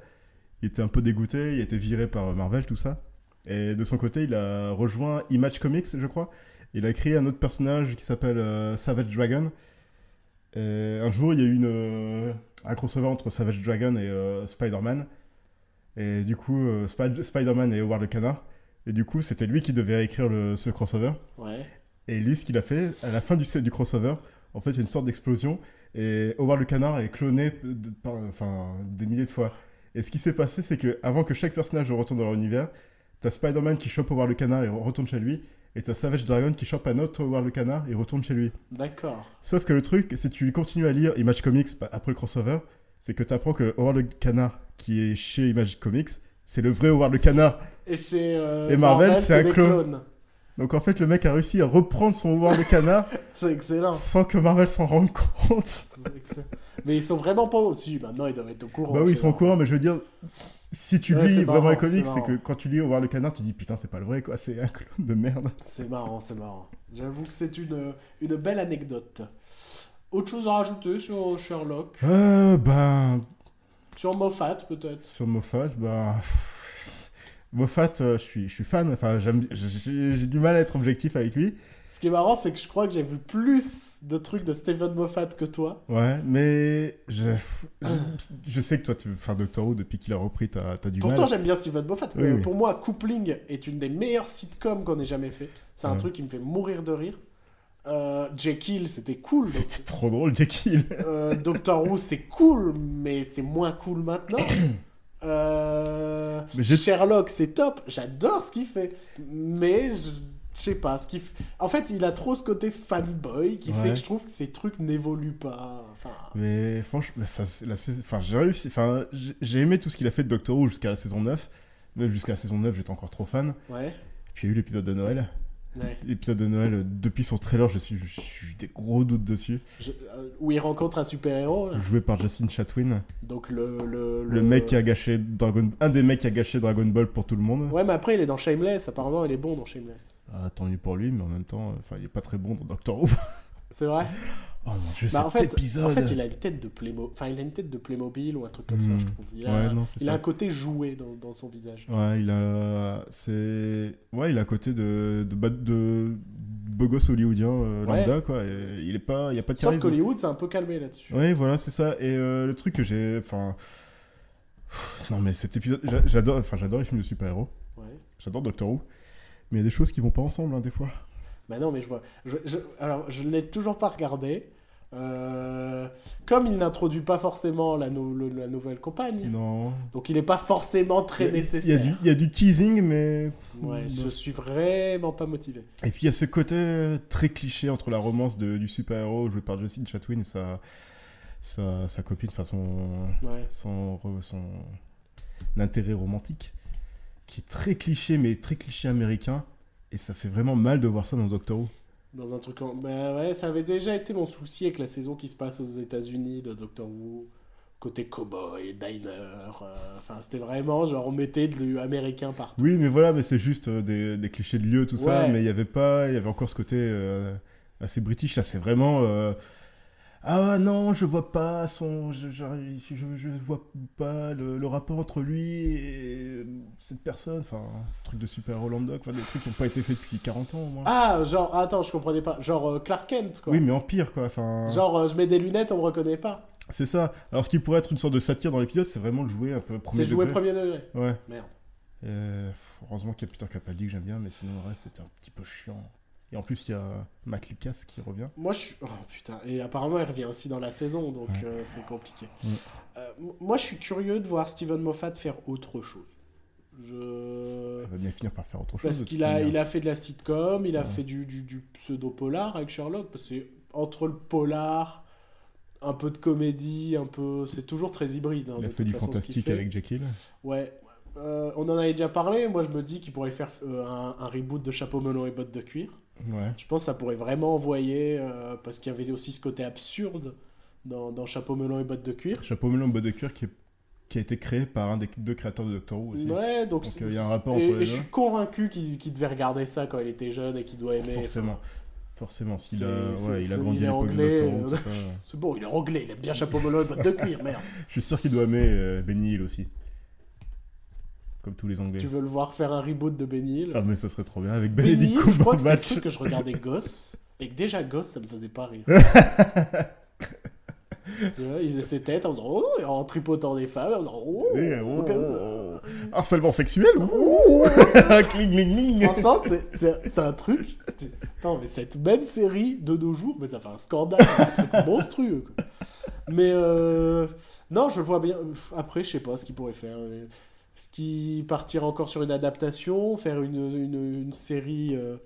il était un peu dégoûté, il était viré par Marvel, tout ça. Et de son côté, il a rejoint Image Comics, je crois. Il a créé un autre personnage qui s'appelle euh, Savage Dragon. Et un jour, il y a eu une, euh, un crossover entre Savage Dragon et euh, Spider-Man. Et du coup, euh, Sp- Spider-Man et Howard le Canard. Et du coup, c'était lui qui devait écrire le, ce crossover. Ouais. Et lui, ce qu'il a fait, à la fin du, du crossover, en fait, il y a une sorte d'explosion. Et Howard le Canard est cloné de, par, enfin, des milliers de fois. Et ce qui s'est passé, c'est qu'avant que chaque personnage retourne dans leur univers... T'as Spider-Man qui chope Howard le Canard et retourne chez lui, et t'as Savage Dragon qui chope un autre Howard le Canard et retourne chez lui. D'accord. Sauf que le truc, si tu continues à lire Image Comics après le crossover, c'est que t'apprends que Howard le Canard, qui est chez Image Comics, c'est le vrai Howard le Canard. C'est... Et chez euh, et Marvel, Marvel, c'est, c'est un clone. Clones. Donc en fait, le mec a réussi à reprendre son Howard le Canard. C'est excellent. Sans que Marvel s'en rende compte. C'est excellent. Mais ils sont vraiment pas au-dessus. Maintenant, ils doivent être au courant. Bah oui, ils sont au courant, mais je veux dire... Si tu ouais, lis c'est marrant, vraiment les comics, c'est, c'est que quand tu lis Howard le Canard, tu dis putain, c'est pas le vrai, quoi, c'est un clone de merde. C'est marrant, c'est marrant. J'avoue que c'est une, une belle anecdote. Autre chose à rajouter sur Sherlock ? Euh, ben. Sur Moffat, peut-être. Sur Moffat, ben. Moffat, euh, je, suis, je suis fan, enfin, j'aime, j'ai, j'ai du mal à être objectif avec lui. Ce qui est marrant, c'est que je crois que j'ai vu plus de trucs de Steven Moffat que toi. Ouais, mais je, je sais que toi, tu veux faire Doctor Who depuis qu'il a repris, t'as, t'as du Pourtant, mal. Pourtant, j'aime bien Steven Moffat. Oui, euh, oui. Pour moi, Coupling est une des meilleures sitcoms qu'on ait jamais fait. C'est ouais. un truc qui me fait mourir de rire. Euh, Jekyll, c'était cool. C'était donc... trop drôle, Jekyll. euh, Doctor Who, c'est cool, mais c'est moins cool maintenant. Euh... Sherlock, c'est top, j'adore ce qu'il fait, mais je sais pas ce qu'il f... en fait il a trop ce côté fanboy qui ouais. fait que je trouve que ces trucs n'évoluent pas, enfin... mais franchement ça, la saison... enfin, j'ai, réussi... enfin, j'ai aimé tout ce qu'il a fait de Doctor Who jusqu'à la saison neuf. Même jusqu'à la saison neuf j'étais encore trop fan, ouais. puis il y a eu l'épisode de Noël. Ouais. L'épisode de Noël, depuis son trailer, je suis, je, je, j'ai des gros doutes dessus. Je, euh, où il rencontre un super-héros. Là. Joué par Justin Chatwin. Donc le, le, le... le mec qui a gâché Dragon, un des mecs qui a gâché Dragon Ball pour tout le monde. Ouais, mais après il est dans Shameless. Apparemment, il est bon dans Shameless. Ah, tant mieux pour lui, mais en même temps, enfin, il est pas très bon dans Doctor Who. C'est vrai. Oh mon Dieu, bah, cet en fait, épisode. En fait, il a une tête de Playmo, enfin, il a une tête de Playmobil ou un truc comme mmh. ça, je trouve. Il a, ouais, non, il a un côté joué dans, dans son visage. Ouais, il a, c'est, ouais, il a un côté de de, de, de beau gosse hollywoodien euh, ouais. lambda quoi. Et, il est pas, il y a pas de charisme. Sauf qu'Hollywood, c'est un peu calmé là-dessus. Ouais, voilà, c'est ça. Et euh, le truc que j'ai, enfin, non mais cet épisode, j'a... j'adore, enfin, j'adore les films de super-héros. Ouais. J'adore Doctor Who, mais il y a des choses qui vont pas ensemble hein, des fois. Bah non, mais je vois. Je, je, alors, je ne l'ai toujours pas regardé. Euh, comme il n'introduit pas forcément la, no, le, la nouvelle compagne. Non. Donc, il n'est pas forcément très il a, nécessaire. Il y, y a du teasing, mais... Ouais, je ne suis vraiment pas motivé. Et puis, il y a ce côté très cliché entre la romance de, du super-héros joué par Justin Chatwin et sa, sa, sa copine, enfin, son, ouais. son, son, son intérêt romantique, qui est très cliché, mais très cliché américain. Et ça fait vraiment mal de voir ça dans Doctor Who. Dans un truc en... Bah ouais, ça avait déjà été mon souci avec la saison qui se passe aux États-Unis de Doctor Who. Côté cowboy, diner... Euh... Enfin, c'était vraiment genre, on mettait de l'américain partout. Oui, mais voilà, mais c'est juste euh, des, des clichés de lieux, tout ouais. ça. Mais il y avait pas... Il y avait encore ce côté euh, assez british. Là, c'est vraiment... Euh... Ah non, je vois pas son, je, je, je, je vois pas le, le rapport entre lui et cette personne, enfin, un truc de super Hollanda, quoi, des trucs qui ont pas été faits depuis quarante ans au moins. Ah, genre, attends, je comprenais pas, genre euh, Clark Kent, quoi. Oui, mais en pire, quoi, enfin... Genre, euh, je mets des lunettes, on me reconnaît pas. C'est ça, alors ce qui pourrait être une sorte de satire dans l'épisode, c'est vraiment le jouer un peu premier degré. C'est jouer premier degré. Ouais. Merde. Euh, heureusement qu'il y a Peter Capaldi que j'aime bien, mais sinon le reste, c'était un petit peu chiant. Et en plus, il y a Matt Lucas qui revient. Moi, je suis... Oh, putain. Et apparemment, il revient aussi dans la saison, donc ouais. euh, c'est compliqué. Ouais. Euh, moi, je suis curieux de voir Steven Moffat faire autre chose. Je... Il va bien finir par faire autre chose. Parce qu'il a, il a fait de la sitcom, il ouais. a fait du, du, du pseudo-polar avec Sherlock. Parce que entre le polar, un peu de comédie, un peu... C'est toujours très hybride. Hein, il a fait du façon, fantastique avec Jekyll. Ouais. Euh, on en avait déjà parlé. Moi, je me dis qu'il pourrait faire euh, un, un reboot de Chapeau melon et bottes de cuir. Ouais. Je pense que ça pourrait vraiment envoyer, euh, parce qu'il y avait aussi ce côté absurde dans, dans Chapeau melon et bottes de cuir. Chapeau melon et bottes de cuir qui, est, qui a été créé par un des deux créateurs de Doctor Who aussi. Ouais, donc il euh, y a un rapport et, entre les et deux. Je suis convaincu qu'il, qu'il devait regarder ça quand il était jeune et qu'il doit aimer. Forcément, forcément. S'il a, ouais, il a grandi à l'époque de Doctor Who, tout ça. C'est bon, il est anglais, il aime bien Chapeau melon et bottes de cuir, merde. Je suis sûr qu'il doit aimer euh, Benny Hill aussi. Comme tous les Anglais. Tu veux le voir faire un reboot de Benny Hill ? Ah mais ça serait trop bien avec Benny Hill. Je crois que c'était le truc que je regardais gosse et que déjà gosse ça me faisait pas rire. Tu vois, il faisait ses têtes en faisant oh, en tripotant des femmes, en faisant oh, et oh, oh, oh. harcèlement sexuel. Oh, cling cling cling. Franchement, c'est, c'est, c'est un truc. Attends, mais cette même série de nos jours, mais ça fait un scandale, un truc monstrueux. Quoi. Mais euh... non, je le vois bien. Après, je sais pas ce qu'il pourrait faire. Mais... Est-ce qu'il partira encore sur une adaptation, faire une, une, une série euh,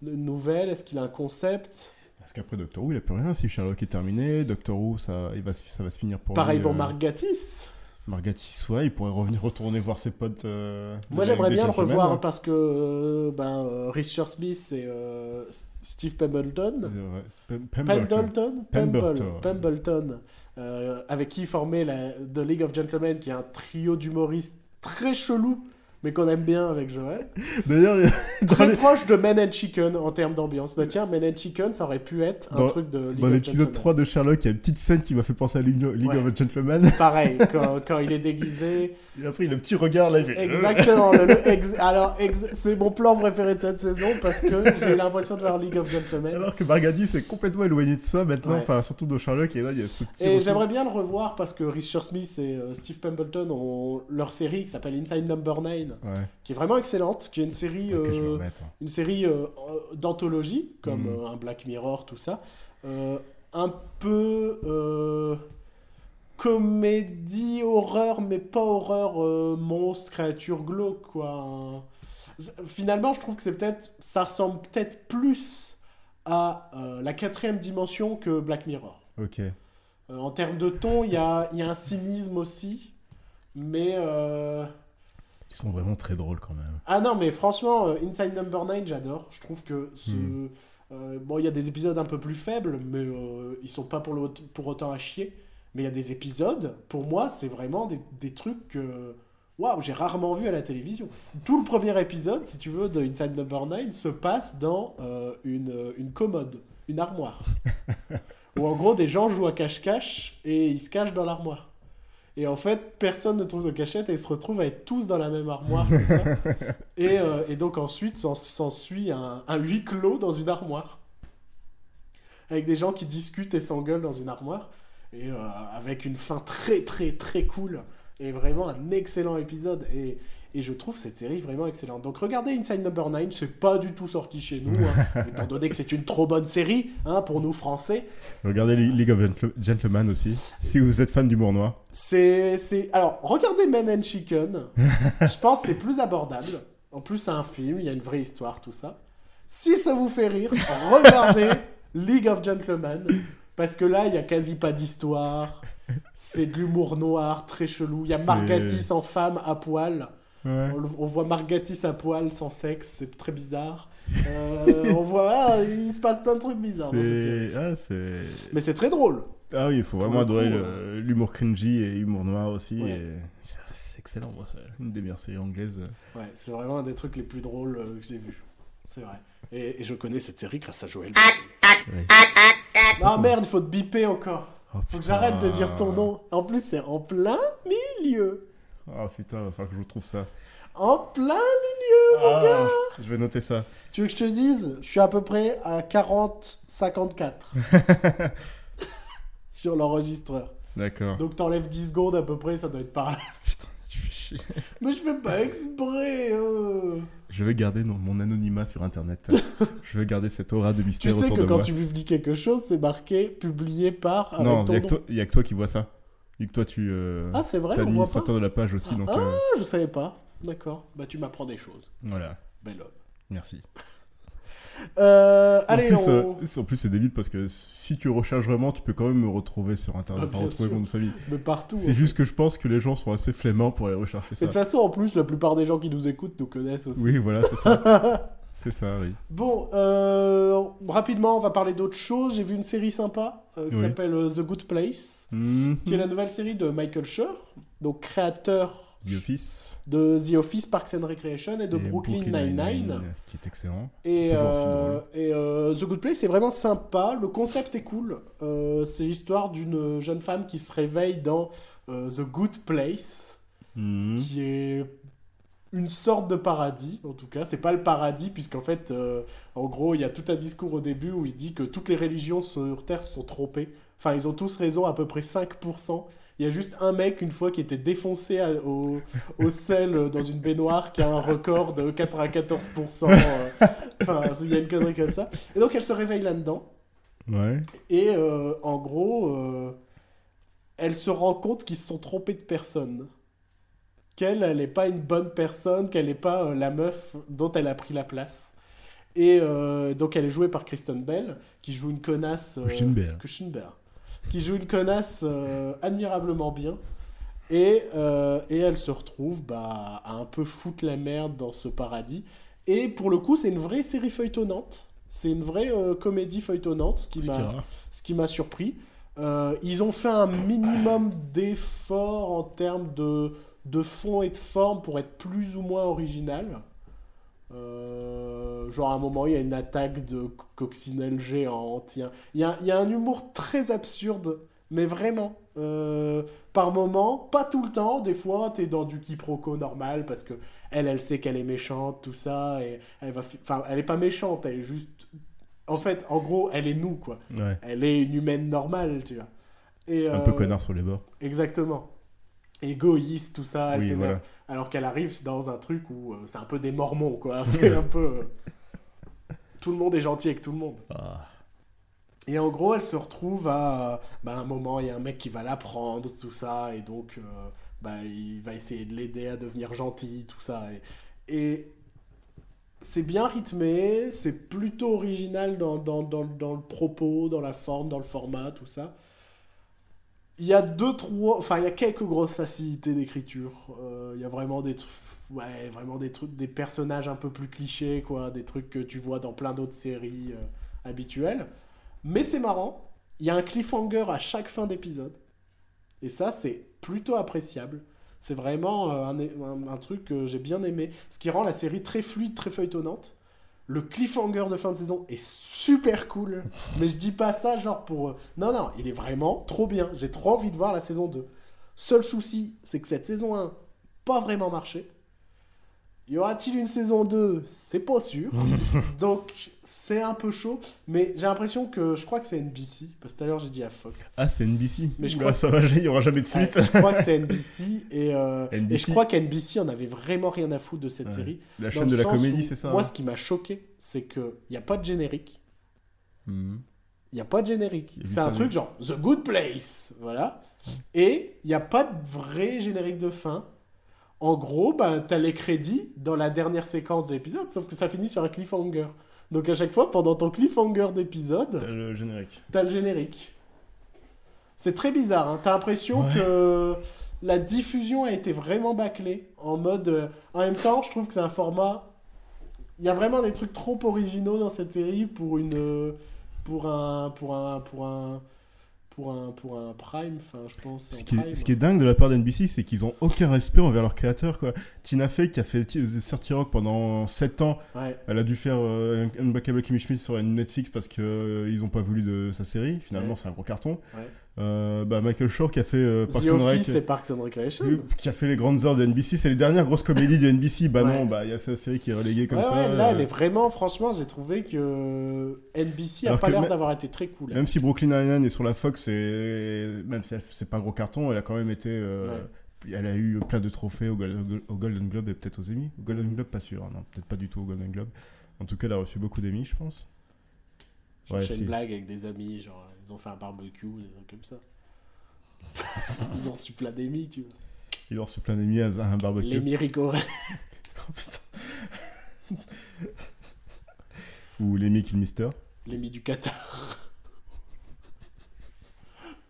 nouvelle ? Est-ce qu'il a un concept ? Parce qu'après Doctor Who, il n'a plus rien. Si Sherlock est terminé, Doctor Who, ça, il va, ça va se finir pour... Pareil lui, pour euh... Mark Gatiss. Mark Gatiss, ouais, il pourrait revenir retourner voir ses potes. Euh, Moi, j'aimerais bien le revoir même, hein. parce que euh, ben, euh, Richard Smith et euh, Steve Pembleton, ouais, Pembleton, Pembleton, Pembleton euh, avec qui il formait la, The League of Gentlemen, qui est un trio d'humoristes très chelou mais qu'on aime bien avec Joël. D'ailleurs, il y a... très les... proche de Men and Chicken en termes d'ambiance. Bah tiens, Men and Chicken, ça aurait pu être un dans, truc de League dans of l'épisode trois de Sherlock, il y a une petite scène qui m'a fait penser à League, League ouais. of Gentlemen. Pareil, quand, quand il est déguisé. Il a pris le petit regard là. J'ai... Exactement. le, le ex... Alors, ex... c'est mon plan préféré de cette saison parce que j'ai l'impression de voir League of Gentlemen. Alors que Mark Gatiss est complètement éloigné de ça maintenant, ouais. enfin surtout de Sherlock. Et là, il y a ce petit. Et retour. J'aimerais bien le revoir parce que Richard Smith et euh, Steve Pembleton ont leur série qui s'appelle Inside Number neuf, ouais. qui est vraiment excellente, qui est une série, euh, remette, hein. une série euh, d'anthologie, comme mm. euh, un Black Mirror, tout ça, euh, un peu euh, comédie, horreur, mais pas horreur, euh, monstre, créature glauque, quoi. Finalement, je trouve que c'est peut-être, ça ressemble peut-être plus à euh, la quatrième dimension que Black Mirror. Ok. Euh, en termes de ton, il y, y a un cynisme aussi, mais... Euh, ils sont vraiment très drôles quand même. Ah non, mais franchement, Inside Number neuf, j'adore. Je trouve que ce... Mmh. Euh, bon, il y a des épisodes un peu plus faibles, mais euh, ils sont pas pour, le... pour autant à chier. Mais il y a des épisodes, pour moi, c'est vraiment des, des trucs que... Waouh, j'ai rarement vu à la télévision. Tout le premier épisode, si tu veux, de Inside Number neuf se passe dans euh, une, une commode, une armoire. Où en gros, des gens jouent à cache-cache et ils se cachent dans l'armoire. Et en fait, personne ne trouve de cachette et ils se retrouvent à être tous dans la même armoire, tout ça. et, euh, et donc ensuite, s'en, s'ensuit un, un huis clos dans une armoire. Avec des gens qui discutent et s'engueulent dans une armoire. Et euh, avec une fin très, très, très cool. Et vraiment un excellent épisode. Et, et je trouve cette série vraiment excellente. Donc regardez Inside Number neuf, c'est pas du tout sorti chez nous, hein, étant donné que c'est une trop bonne série, hein, pour nous Français. Regardez League of Gentlemen aussi, si vous êtes fan d'humour noir. C'est, c'est... Alors, regardez Men and Chicken. Je pense que c'est plus abordable. En plus, c'est un film, il y a une vraie histoire, tout ça. Si ça vous fait rire, regardez League of Gentlemen. Parce que là, il n'y a quasi pas d'histoire. C'est de l'humour noir, très chelou. Il y a Mark Gatiss en femme à poil. Ouais. On, on voit Mark Gatiss à poil, sans sexe. C'est très bizarre. Euh, on voit... Ah, il se passe plein de trucs bizarres c'est... dans cette série. Ah, c'est... Mais c'est très drôle. Ah oui, il faut vraiment adorer coup, le, l'humour cringy et l'humour noir aussi. Ouais. Et... C'est, c'est excellent, moi. C'est une des meilleures séries anglaises. Ouais, c'est vraiment un des trucs les plus drôles que j'ai vus. C'est vrai. Et, et je connais cette série grâce à Joël. Ouais. Ah merde, faut te biper encore. Oh, faut que j'arrête de dire ton nom. En plus, c'est en plein milieu. Oh putain, il va falloir que je retrouve ça. En plein milieu, ah, mon gars. Je vais noter ça. Tu veux que je te dise, je suis à peu près à quarante cinquante-quatre sur l'enregistreur. D'accord. Donc t'enlèves dix secondes à peu près, ça doit être par là. Putain, tu fais chier. Mais je fais pas exprès. Euh... Je vais garder mon anonymat sur Internet. Je vais garder cette aura de mystère autour de moi. Tu sais que quand moi. tu publies quelque chose, c'est marqué « publié par » avec non, ton nom. Non, il n'y a que toi qui vois ça. Il n'y a que toi, tu... Euh, ah, c'est vrai, on voit pas. T'as mis de la page aussi, ah, donc... Ah, euh... je savais pas. D'accord. Bah, tu m'apprends des choses. Voilà. Bel homme. Merci. euh, allez, plus, on... Euh, en plus, c'est débile parce que si tu recherches vraiment, tu peux quand même me retrouver sur Internet, bah, retrouver sûr. mon famille. Mais partout. C'est juste fait. que je pense que les gens sont assez flemmards pour aller rechercher ça. Et de toute façon, en plus, la plupart des gens qui nous écoutent nous connaissent aussi. Oui, voilà, c'est ça. c'est ça, oui. Bon, euh, rapidement, on va parler d'autres choses. J'ai vu une série sympa euh, qui oui. s'appelle The Good Place, mm-hmm. qui est la nouvelle série de Michael Schur, donc créateur... The Office. De The Office, Parks and Recreation et de et Brooklyn, Brooklyn Nine-Nine. Qui est excellent. Et, euh, et euh, The Good Place, c'est vraiment sympa. Le concept est cool. Euh, c'est l'histoire d'une jeune femme qui se réveille dans euh, The Good Place, mmh. qui est une sorte de paradis, en tout cas. C'est pas le paradis, puisqu'en fait, euh, en gros, il y a tout un discours au début où il dit que toutes les religions sur Terre se sont trompées. Enfin, ils ont tous raison, à peu près cinq pour cent. Il y a juste un mec, une fois, qui était défoncé à, au, au sel dans une baignoire, qui a un record de quatre-vingt-quatorze pour cent. Enfin, euh, il y a une connerie comme ça. Et donc, elle se réveille là-dedans. Ouais. Et euh, en gros, euh, elle se rend compte qu'ils se sont trompés de personne. Qu'elle, elle n'est pas une bonne personne, qu'elle n'est pas euh, la meuf dont elle a pris la place. Et euh, donc, elle est jouée par Kristen Bell, qui joue une connasse... Euh, Kuchenberg. Kuchenberg. Qui joue une connasse euh, admirablement bien. Et, euh, et elle se retrouve bah, à un peu foutre la merde dans ce paradis. Et pour le coup, c'est une vraie série feuilletonnante. C'est une vraie euh, comédie feuilletonnante, ce qui, m'a, ce qui m'a surpris. Euh, ils ont fait un minimum d'efforts en termes de, de fond et de forme pour être plus ou moins original. Euh, genre à un moment il y a une attaque de coccinelle géante, il y a, il y a, il y a un humour très absurde, mais vraiment euh, par moment, pas tout le temps, des fois t'es dans du quiproquo normal parce que elle, elle sait qu'elle est méchante, tout ça, et elle va, enfin elle est pas méchante, elle est juste, en fait en gros elle est nous quoi, ouais. Elle est une humaine normale tu vois, et, un euh, peu connard sur les bords, exactement, égoïste, tout ça, elle oui, s'énerve. Voilà. Alors qu'elle arrive dans un truc où euh, c'est un peu des mormons, quoi. C'est un peu... Euh, tout le monde est gentil avec tout le monde. Ah. Et en gros, elle se retrouve à... Euh, bah, à un moment, il y a un mec qui va la prendre, tout ça, et donc, euh, bah, il va essayer de l'aider à devenir gentil, tout ça. Et, et c'est bien rythmé, c'est plutôt original dans, dans, dans, dans le propos, dans la forme, dans le format, tout ça. Il y a deux, trois... Enfin, il y a quelques grosses facilités d'écriture. Euh, il y a vraiment des trucs... Ouais, vraiment des trucs... Des personnages un peu plus clichés, quoi. Des trucs que tu vois dans plein d'autres séries euh, habituelles. Mais c'est marrant. Il y a un cliffhanger à chaque fin d'épisode. Et ça, c'est plutôt appréciable. C'est vraiment euh, un, un, un truc que j'ai bien aimé. Ce qui rend la série très fluide, très feuilletonnante. Le cliffhanger de fin de saison est super cool. Mais je dis pas ça genre pour... Non, non, il est vraiment trop bien. J'ai trop envie de voir la saison deux. Seul souci, c'est que cette saison un, pas vraiment marché. Y aura-t-il une saison deux ? C'est pas sûr. Donc, c'est un peu chaud. Mais j'ai l'impression que... Je crois que c'est N B C. Parce que tout à l'heure, j'ai dit à Fox. Ah, c'est N B C. Mais je crois bah, ça va, il y aura jamais de suite. Ouais, je crois que c'est N B C. Et, euh... N B C. Et je crois qu'N B C en avait vraiment rien à foutre de cette ouais. série. La chaîne de la comédie, où, c'est ça. Moi, hein. Ce qui m'a choqué, c'est qu'il n'y a pas de générique. Il mm. n'y a pas de générique. C'est un truc genre The Good Place. Voilà. Et il n'y a pas de vrai générique de fin. En gros, bah, t'as les crédits dans la dernière séquence de l'épisode, sauf que ça finit sur un cliffhanger. Donc à chaque fois, pendant ton cliffhanger d'épisode... T'as le générique. T'as le générique. C'est très bizarre, hein. T'as l'impression ouais. que la diffusion a été vraiment bâclée, en mode... En même temps, je trouve que c'est un format... Il y a vraiment des trucs trop originaux dans cette série pour une... Pour un... Pour un... Pour un... Pour un, pour un prime, enfin je pense. Ce qui, prime, est, ce hein. qui est dingue de la part d'N B C, c'est qu'ils n'ont aucun respect envers leurs créateurs, quoi. Tina Fey qui a fait thirty Rock pendant sept ans, ouais. Elle a dû faire euh, Unbreakable Kimmy Schmidt sur Netflix parce qu'ils euh, n'ont pas voulu de sa série. Finalement, ouais. C'est un gros carton. Ouais. Euh, bah, Michael Schur qui a fait euh, Parks and Rec. The Office et Parks and Recreation. Qui a fait les grandes heures de N B C. C'est les dernières grosses comédies de N B C. Bah ouais. Non, bah il y a sa série qui est reléguée comme ouais, ça. Ouais, là, euh... elle est vraiment, franchement, j'ai trouvé que N B C alors a pas l'air ma... d'avoir été très cool. Même elle. Si Brooklyn Nine-Nine est sur la Fox, et... même si elle... c'est pas un gros carton, elle a quand même été. Euh... Ouais. Elle a eu plein de trophées au, Go- au Golden Globe et peut-être aux Emmy. Au Golden Globe, pas sûr. Non, peut-être pas du tout au Golden Globe. En tout cas, elle a reçu beaucoup d'Emmy, je pense. J'ai ouais, une si. blague avec des amis, genre. Ils ont fait un barbecue, des trucs comme ça. Ils ont reçu plein d'émis, tu vois. Ils ont reçu plein d'émis à un barbecue. L'émi Ricoré. Oh putain. Ou l'émi Kill Mister. L'émi du Qatar.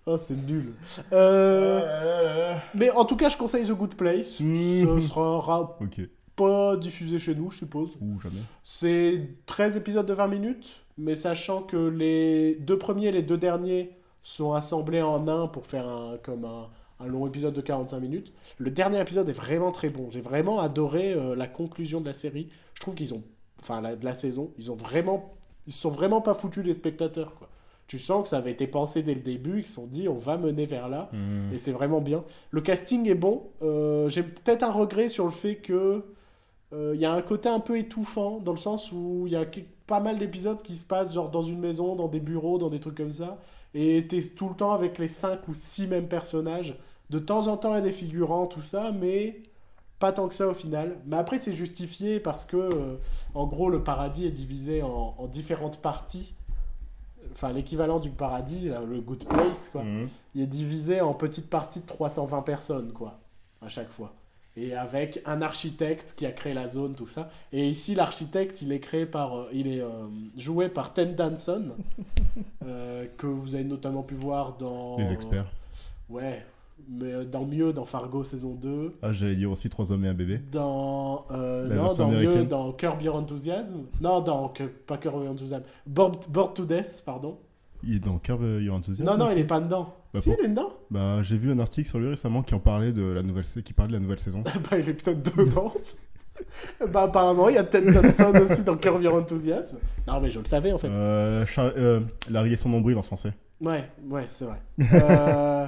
Oh, c'est nul. Euh... Mais en tout cas, je conseille The Good Place. Mmh. Ce sera okay. Pas diffusé chez nous, je suppose. Ou jamais. C'est treize épisodes de vingt minutes. Mais sachant que les deux premiers et les deux derniers sont assemblés en un pour faire un, comme un, un long épisode de quarante-cinq minutes, le dernier épisode est vraiment très bon. J'ai vraiment adoré euh, la conclusion de la série. Je trouve qu'ils ont, enfin la, de la saison, ils ont vraiment, ils se sont vraiment pas foutus les spectateurs, quoi. Tu sens que ça avait été pensé dès le début, ils se sont dit on va mener vers là, mmh. Et c'est vraiment bien. Le casting est bon. Euh, j'ai peut-être un regret sur le fait que il euh, y a un côté un peu étouffant dans le sens où il y a pas mal d'épisodes qui se passent genre dans une maison, dans des bureaux, dans des trucs comme ça, et t'es tout le temps avec les cinq ou six mêmes personnages. De temps en temps il y a des figurants, tout ça, mais pas tant que ça au final. Mais après c'est justifié parce que euh, en gros le paradis est divisé en, en différentes parties, enfin l'équivalent du paradis, là, le Good Place, quoi. Mmh. Il est divisé en petites parties de trois cent vingt personnes, quoi, à chaque fois. Et avec un architecte qui a créé la zone, tout ça. Et ici, l'architecte, il est créé par, euh, il est euh, joué par Ted Danson, euh, que vous avez notamment pu voir dans... Les experts. Euh, ouais, mais euh, dans mieux, dans Fargo saison deux. Ah, j'allais dire aussi Trois hommes et un bébé. Dans... Euh, non, dans américaine. Mieux, dans Curb Your Enthusiasm. Non, dans... Que, pas Curb Your Enthusiasm. Bored, Bored to Death, pardon. Il est dans Curb Your Enthusiasm. Non, non, aussi. Il n'est pas dedans. Bah, si, pour... il est dedans. Bah, j'ai vu un article sur lui récemment qui en parlait de la nouvelle, qui parlait de la nouvelle saison. Bah, il est peut-être dedans. Bah, apparemment, il y a Ted Danson aussi dans Curb Your Enthusiasm. Non, mais je le savais en fait. Euh, Char... euh, Larry et son nombril en français. Ouais, ouais, c'est vrai. euh,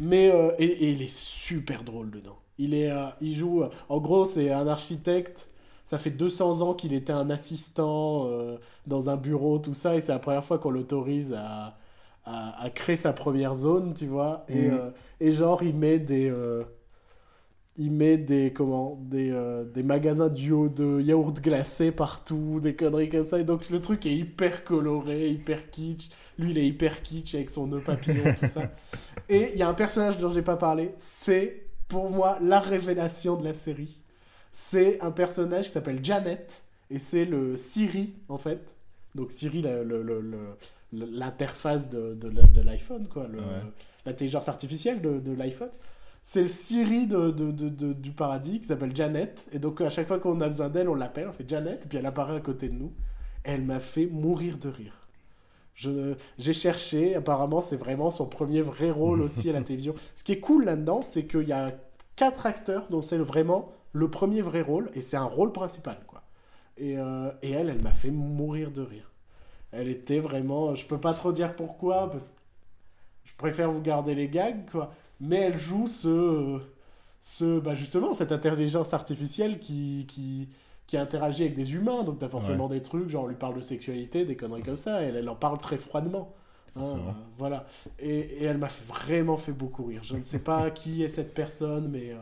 mais euh, et, et il est super drôle dedans. Il est, euh, il joue. En gros, c'est un architecte. Ça fait deux cents ans qu'il était un assistant euh, dans un bureau, tout ça, et c'est la première fois qu'on l'autorise à, à, à créer sa première zone, tu vois. Et, mmh. euh, et genre, il met des, euh, il met des, comment, des, euh, des magasins duo de yaourt glacé partout, des conneries comme ça. Et donc, le truc est hyper coloré, hyper kitsch. Lui, il est hyper kitsch avec son nœud papillon, tout ça. Et il y a un personnage dont j'ai pas parlé. C'est, pour moi, la révélation de la série. C'est un personnage qui s'appelle Janet, et c'est le Siri, en fait. Donc Siri, le, le, le, le, l'interface de, de, de l'iPhone, quoi, le, ouais. l'intelligence artificielle de, de l'iPhone. C'est le Siri de, de, de, de, du paradis, qui s'appelle Janet. Et donc, à chaque fois qu'on a besoin d'elle, on l'appelle, on fait Janet, et puis elle apparaît à côté de nous. Elle m'a fait mourir de rire. Je, j'ai cherché, apparemment, c'est vraiment son premier vrai rôle aussi à la télévision. Ce qui est cool là-dedans, c'est qu'il y a quatre acteurs dont c'est vraiment... le premier vrai rôle, et c'est un rôle principal, quoi. Et, euh, et elle, elle m'a fait mourir de rire. Elle était vraiment... Je peux pas trop dire pourquoi, parce que je préfère vous garder les gags, quoi. Mais elle joue ce... ce bah justement, cette intelligence artificielle qui, qui, qui interagit avec des humains, donc t'as forcément ouais. des trucs, genre on lui parle de sexualité, des conneries comme ça, et elle, elle en parle très froidement. Hein, euh, voilà. Et, et elle m'a vraiment fait beaucoup rire. Je ne sais pas qui est cette personne, mais... Euh,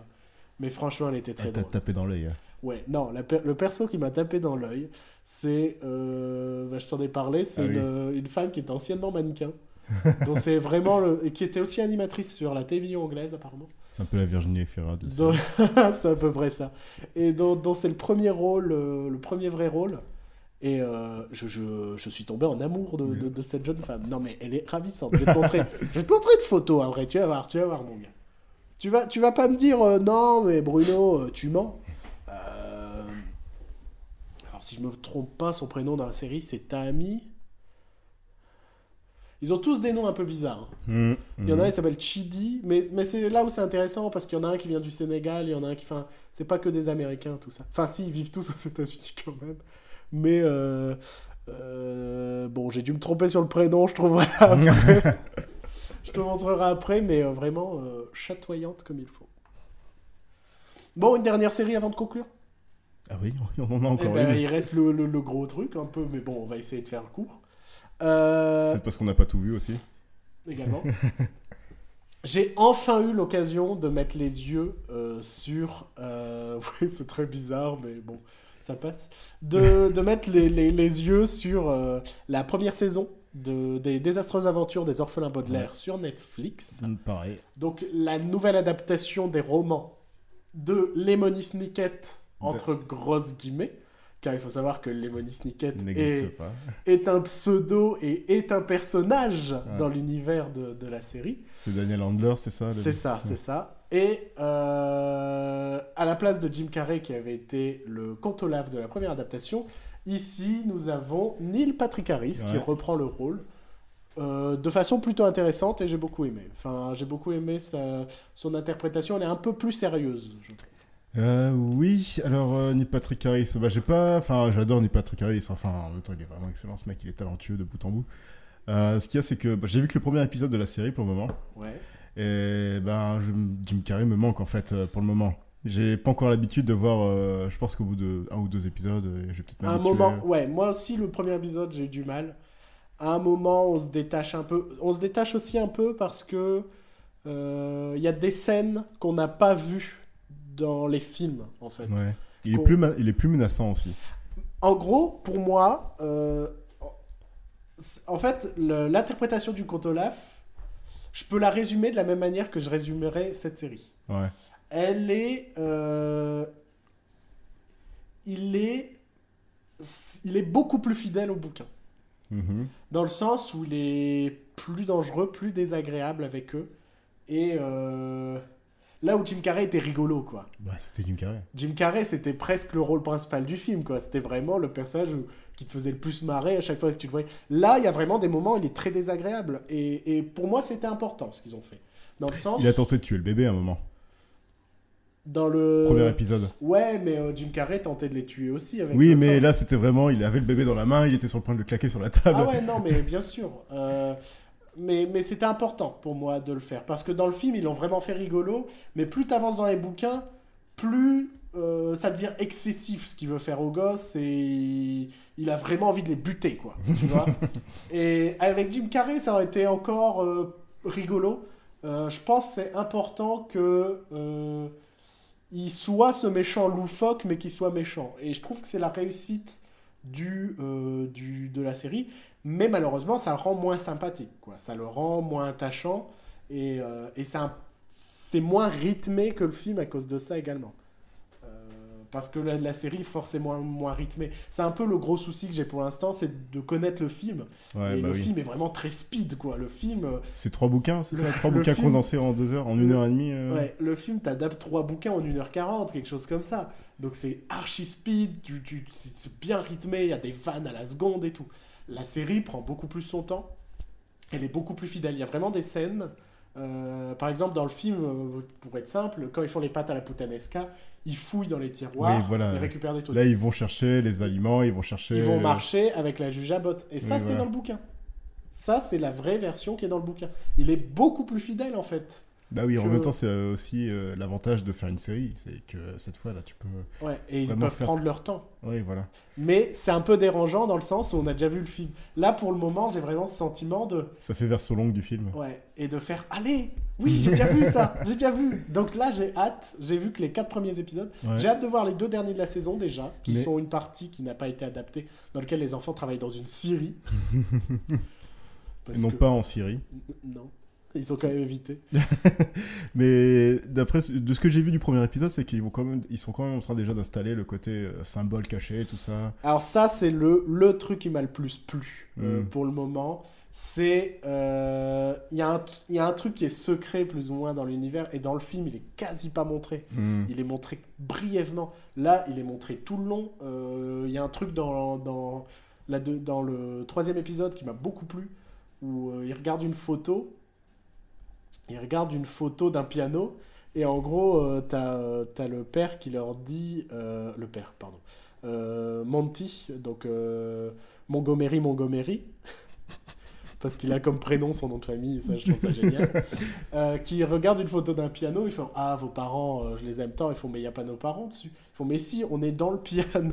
Mais franchement, elle était très elle t'a drôle. Tapé dans l'œil. Hein. Ouais, non, la per- le perso qui m'a tapé dans l'œil, c'est, euh, bah, je t'en ai parlé, c'est ah, une, oui. une femme qui était anciennement mannequin, donc c'est vraiment le, qui était aussi animatrice sur la télévision anglaise apparemment. C'est un peu la Virginie Ferra de donc... C'est à peu près ça. Et donc, donc c'est le premier rôle, euh, le premier vrai rôle. Et euh, je, je, je suis tombé en amour de, de, de cette jeune femme. Non mais elle est ravissante. Je vais te montrer, je vais te montrer une photo après. Tu vas voir, tu vas voir mon gars. Tu vas, tu vas pas me dire euh, non, mais Bruno, euh, tu mens. Euh... Alors, si je me trompe pas, son prénom dans la série, c'est Tammy. Ils ont tous des noms un peu bizarres. Hein. Mmh, mmh. Il y en a un qui s'appelle Chidi, mais, mais c'est là où c'est intéressant parce qu'il y en a un qui vient du Sénégal, il y en a un qui. Enfin, c'est pas que des Américains, tout ça. Enfin, si, ils vivent tous aux États-Unis quand même. Mais euh, euh, bon, j'ai dû me tromper sur le prénom, je trouverai après. Je te montrerai après, mais vraiment euh, chatoyante comme il faut. Bon, une dernière série avant de conclure. Ah oui, on en a encore eh ben, une. Il reste le, le, le gros truc un peu, mais bon, on va essayer de faire court. Euh... Peut-être parce qu'on n'a pas tout vu aussi. Également. J'ai enfin eu l'occasion de mettre les yeux euh, sur... Euh... Oui, c'est très bizarre, mais bon, ça passe. De, de mettre les, les, les yeux sur euh, la première saison. De, des désastreuses aventures des orphelins Baudelaire ouais. sur Netflix. Pareil. Donc la nouvelle adaptation des romans de Lemony Snicket entre de... grosses guillemets, car il faut savoir que Lemony Snicket est, est un pseudo et est un personnage ouais. dans l'univers de, de la série. C'est Daniel Handler, c'est ça le... C'est ça, c'est ouais. ça. Et euh, à la place de Jim Carrey qui avait été le Comte Olaf de la première adaptation, ici, nous avons Neil Patrick Harris ouais. qui reprend le rôle euh, de façon plutôt intéressante et j'ai beaucoup aimé. Enfin, j'ai beaucoup aimé sa, son interprétation. Elle est un peu plus sérieuse, je trouve. Euh, oui, alors euh, Neil Patrick Harris, bah, j'ai pas... Enfin, j'adore Neil Patrick Harris. Enfin, en même temps, il est vraiment excellent. Ce mec, il est talentueux de bout en bout. Euh, ce qu'il y a, c'est que bah, j'ai vu que le premier épisode de la série pour le moment. Ouais. Et ben, bah, Jim Carrey me manque en fait pour le moment. J'ai pas encore l'habitude de voir, euh, je pense qu'au bout d'un ou deux épisodes, j'ai peut-être m'habitué. À un moment, ouais, moi aussi, le premier épisode, j'ai eu du mal. À un moment, on se détache un peu. On se détache aussi un peu parce que il euh, y a des scènes qu'on n'a pas vues dans les films, en fait. Ouais. Il, est plus ma... il est plus menaçant aussi. En gros, pour moi, euh, en fait, le... l'interprétation du Comte Olaf, je peux la résumer de la même manière que je résumerais cette série. Ouais. Elle est, euh, il est, il est beaucoup plus fidèle au bouquin, mmh. dans le sens où il est plus dangereux, plus désagréable avec eux, et euh, là où Jim Carrey était rigolo, quoi. Bah, c'était Jim Carrey. Jim Carrey, c'était presque le rôle principal du film, quoi. C'était vraiment le personnage où, qui te faisait le plus marrer à chaque fois que tu le voyais. Là, il y a vraiment des moments où il est très désagréable. Et, et pour moi, c'était important ce qu'ils ont fait. Dans le sens... Il a tenté de tuer le bébé à un moment. Dans le... Premier épisode. Ouais, mais euh, Jim Carrey tentait de les tuer aussi. Avec oui, mais temps. Là, c'était vraiment... Il avait le bébé dans la main, il était sur le point de le claquer sur la table. Ah ouais, non, mais bien sûr. Euh... Mais, mais c'était important pour moi de le faire. Parce que dans le film, ils l'ont vraiment fait rigolo. Mais plus t'avances dans les bouquins, plus euh, ça devient excessif ce qu'il veut faire aux gosses. Et il, il a vraiment envie de les buter, quoi. Tu vois ? Et avec Jim Carrey, ça aurait été encore euh, rigolo. Euh, je pense que c'est important que... Euh, il soit ce méchant loufoque, mais qu'il soit méchant. Et je trouve que c'est la réussite du, euh, du, de la série. Mais malheureusement, ça le rend moins sympathique, quoi. Ça le rend moins attachant. Et, euh, et ça, c'est moins rythmé que le film à cause de ça également. Euh, parce que la, la série, forcément, moins rythmée. C'est un peu le gros souci que j'ai pour l'instant, c'est de connaître le film. Ouais, et bah le oui. film est vraiment très speed, quoi. Le film... C'est trois bouquins, c'est le, ça Trois bouquins film, condensés en deux heures, en une heure et demie euh... Ouais, le film, t'adaptes trois bouquins en une heure quarante, quelque chose comme ça. Donc c'est archi speed, tu, tu, c'est bien rythmé, il y a des vannes à la seconde et tout. La série prend beaucoup plus son temps. Elle est beaucoup plus fidèle. Il y a vraiment des scènes. Euh, par exemple, dans le film, pour être simple, quand ils font les pâtes à la puttanesca, ils fouillent dans les tiroirs, oui, voilà. Ils récupèrent des trucs. Là, ils vont chercher les aliments, ils vont chercher... Ils vont le... marcher avec la juge à botte. Et ça, oui, c'était voilà. dans le bouquin. Ça, c'est la vraie version qui est dans le bouquin. Il est beaucoup plus fidèle, en fait. Bah oui, que... en même temps, c'est aussi euh, l'avantage de faire une série. C'est que cette fois, là, tu peux... Ouais, et ils peuvent faire... prendre leur temps. Oui, voilà. Mais c'est un peu dérangeant dans le sens où on a déjà vu le film. Là, pour le moment, j'ai vraiment ce sentiment de... Ça fait version longue du film. Ouais, et de faire « Allez ! Oui, j'ai déjà vu ça ! J'ai déjà vu !» Donc là, j'ai hâte. J'ai vu que les quatre premiers épisodes. Ouais. J'ai hâte de voir les deux derniers de la saison, déjà, qui Mais... sont une partie qui n'a pas été adaptée, dans laquelle les enfants travaillent dans une Syrie. Parce non que... pas en Syrie. Non. Ils ont quand même évité. Mais d'après de ce que j'ai vu du premier épisode, c'est qu'ils vont quand même, ils sont quand même en train déjà d'installer le côté symbole caché, tout ça. Alors ça, c'est le le truc qui m'a le plus plu mmh. euh, pour le moment. C'est il euh, y a un il y a un truc qui est secret plus ou moins dans l'univers et dans le film, il est quasi pas montré. Mmh. Il est montré brièvement. Là, il est montré tout le long. Il euh, y a un truc dans dans la de, dans le troisième épisode qui m'a beaucoup plu où euh, il regarde une photo. Ils regardent une photo d'un piano et en gros, euh, t'as, euh, t'as le père qui leur dit... Euh, le père, pardon. Euh, Monty, donc euh, Montgomery, Montgomery, parce qu'il a comme prénom son nom de famille, ça je trouve ça génial, euh, qui regarde une photo d'un piano, ils font « Ah, vos parents, euh, je les aime tant », ils font « Mais il n'y a pas nos parents dessus ». Ils font « Mais si, on est dans le piano ».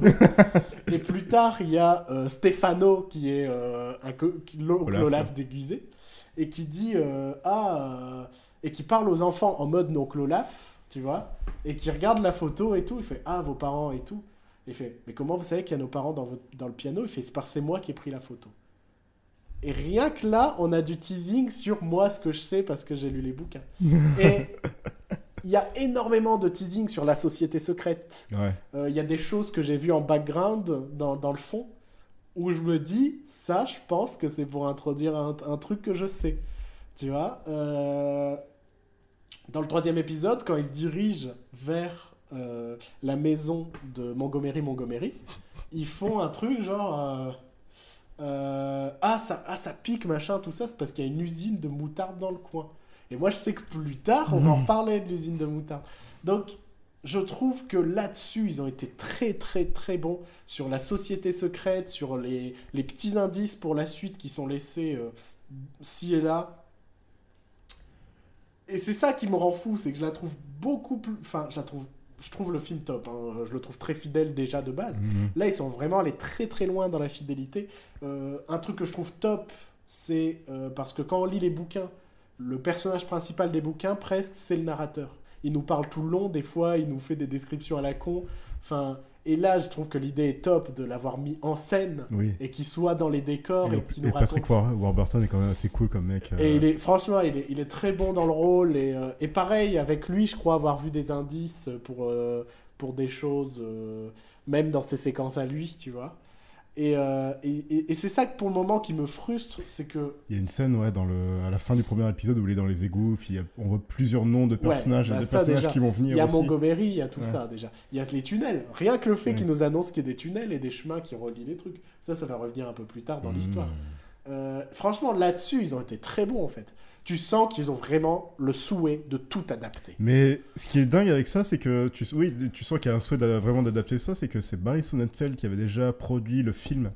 Et plus tard, il y a euh, Stefano, qui est euh, un co- Olaf, Olaf déguisé, et qui dit euh, ah euh, et qui parle aux enfants en mode oncle Olaf, tu vois, et qui regarde la photo et tout, il fait ah vos parents et tout, il fait mais comment vous savez qu'il y a nos parents dans votre, dans le piano, il fait c'est parce que c'est moi qui ai pris la photo. Et rien que là, on a du teasing sur moi ce que je sais parce que j'ai lu les bouquins. Et il y a énormément de teasing sur la société secrète. Il ouais. euh, y a des choses que j'ai vues en background dans dans le fond. Où je me dis, ça, je pense que c'est pour introduire un, un truc que je sais. Tu vois euh, dans le troisième épisode, quand ils se dirigent vers euh, la maison de Montgomery, Montgomery, ils font un truc genre... Euh, euh, ah, ça, ah, ça pique, machin, tout ça, c'est parce qu'il y a une usine de moutarde dans le coin. Et moi, je sais que plus tard, on va en parler de l'usine de moutarde. Donc... Je trouve que là-dessus, ils ont été très, très, très bons sur la société secrète, sur les, les petits indices pour la suite qui sont laissés euh, ci et là. Et c'est ça qui me rend fou, c'est que je la trouve beaucoup plus... Enfin, je la trouve... Je trouve le film top, hein. Je le trouve très fidèle déjà de base. Mmh. Là, ils sont vraiment allés très, très loin dans la fidélité. Euh, un truc que je trouve top, c'est euh, parce que quand on lit les bouquins, le personnage principal des bouquins, presque, c'est le narrateur. Il nous parle tout le long, des fois, il nous fait des descriptions à la con. Enfin, et là, je trouve que l'idée est top de l'avoir mis en scène oui. et qu'il soit dans les décors et, et qu'il nous et raconte. Patrick Warburton est quand même assez cool comme mec. Euh... Et il est, franchement, il est, il est très bon dans le rôle. Et, euh, et pareil, avec lui, je crois avoir vu des indices pour, euh, pour des choses, euh, même dans ses séquences à lui, tu vois. Et, euh, et, et, et c'est ça que pour le moment qui me frustre, c'est que... Il y a une scène ouais, dans le, à la fin du premier épisode où il est dans les égouts, puis a, on voit plusieurs noms de personnages, ouais, bah des personnages déjà. Qui vont venir aussi. Il y a aussi. Montgomery, il y a tout ouais. ça déjà. Il y a les tunnels, rien que le fait ouais. qu'ils nous annoncent qu'il y a des tunnels et des chemins qui relient les trucs. Ça, ça va revenir un peu plus tard dans mmh. l'histoire. Euh, franchement, là-dessus, ils ont été très bons en fait. Tu sens qu'ils ont vraiment le souhait de tout adapter. Mais ce qui est dingue avec ça, c'est que tu, oui, tu sens qu'il y a un souhait d'a, vraiment d'adapter ça, c'est que c'est Barry Sonnenfeld qui avait déjà produit le film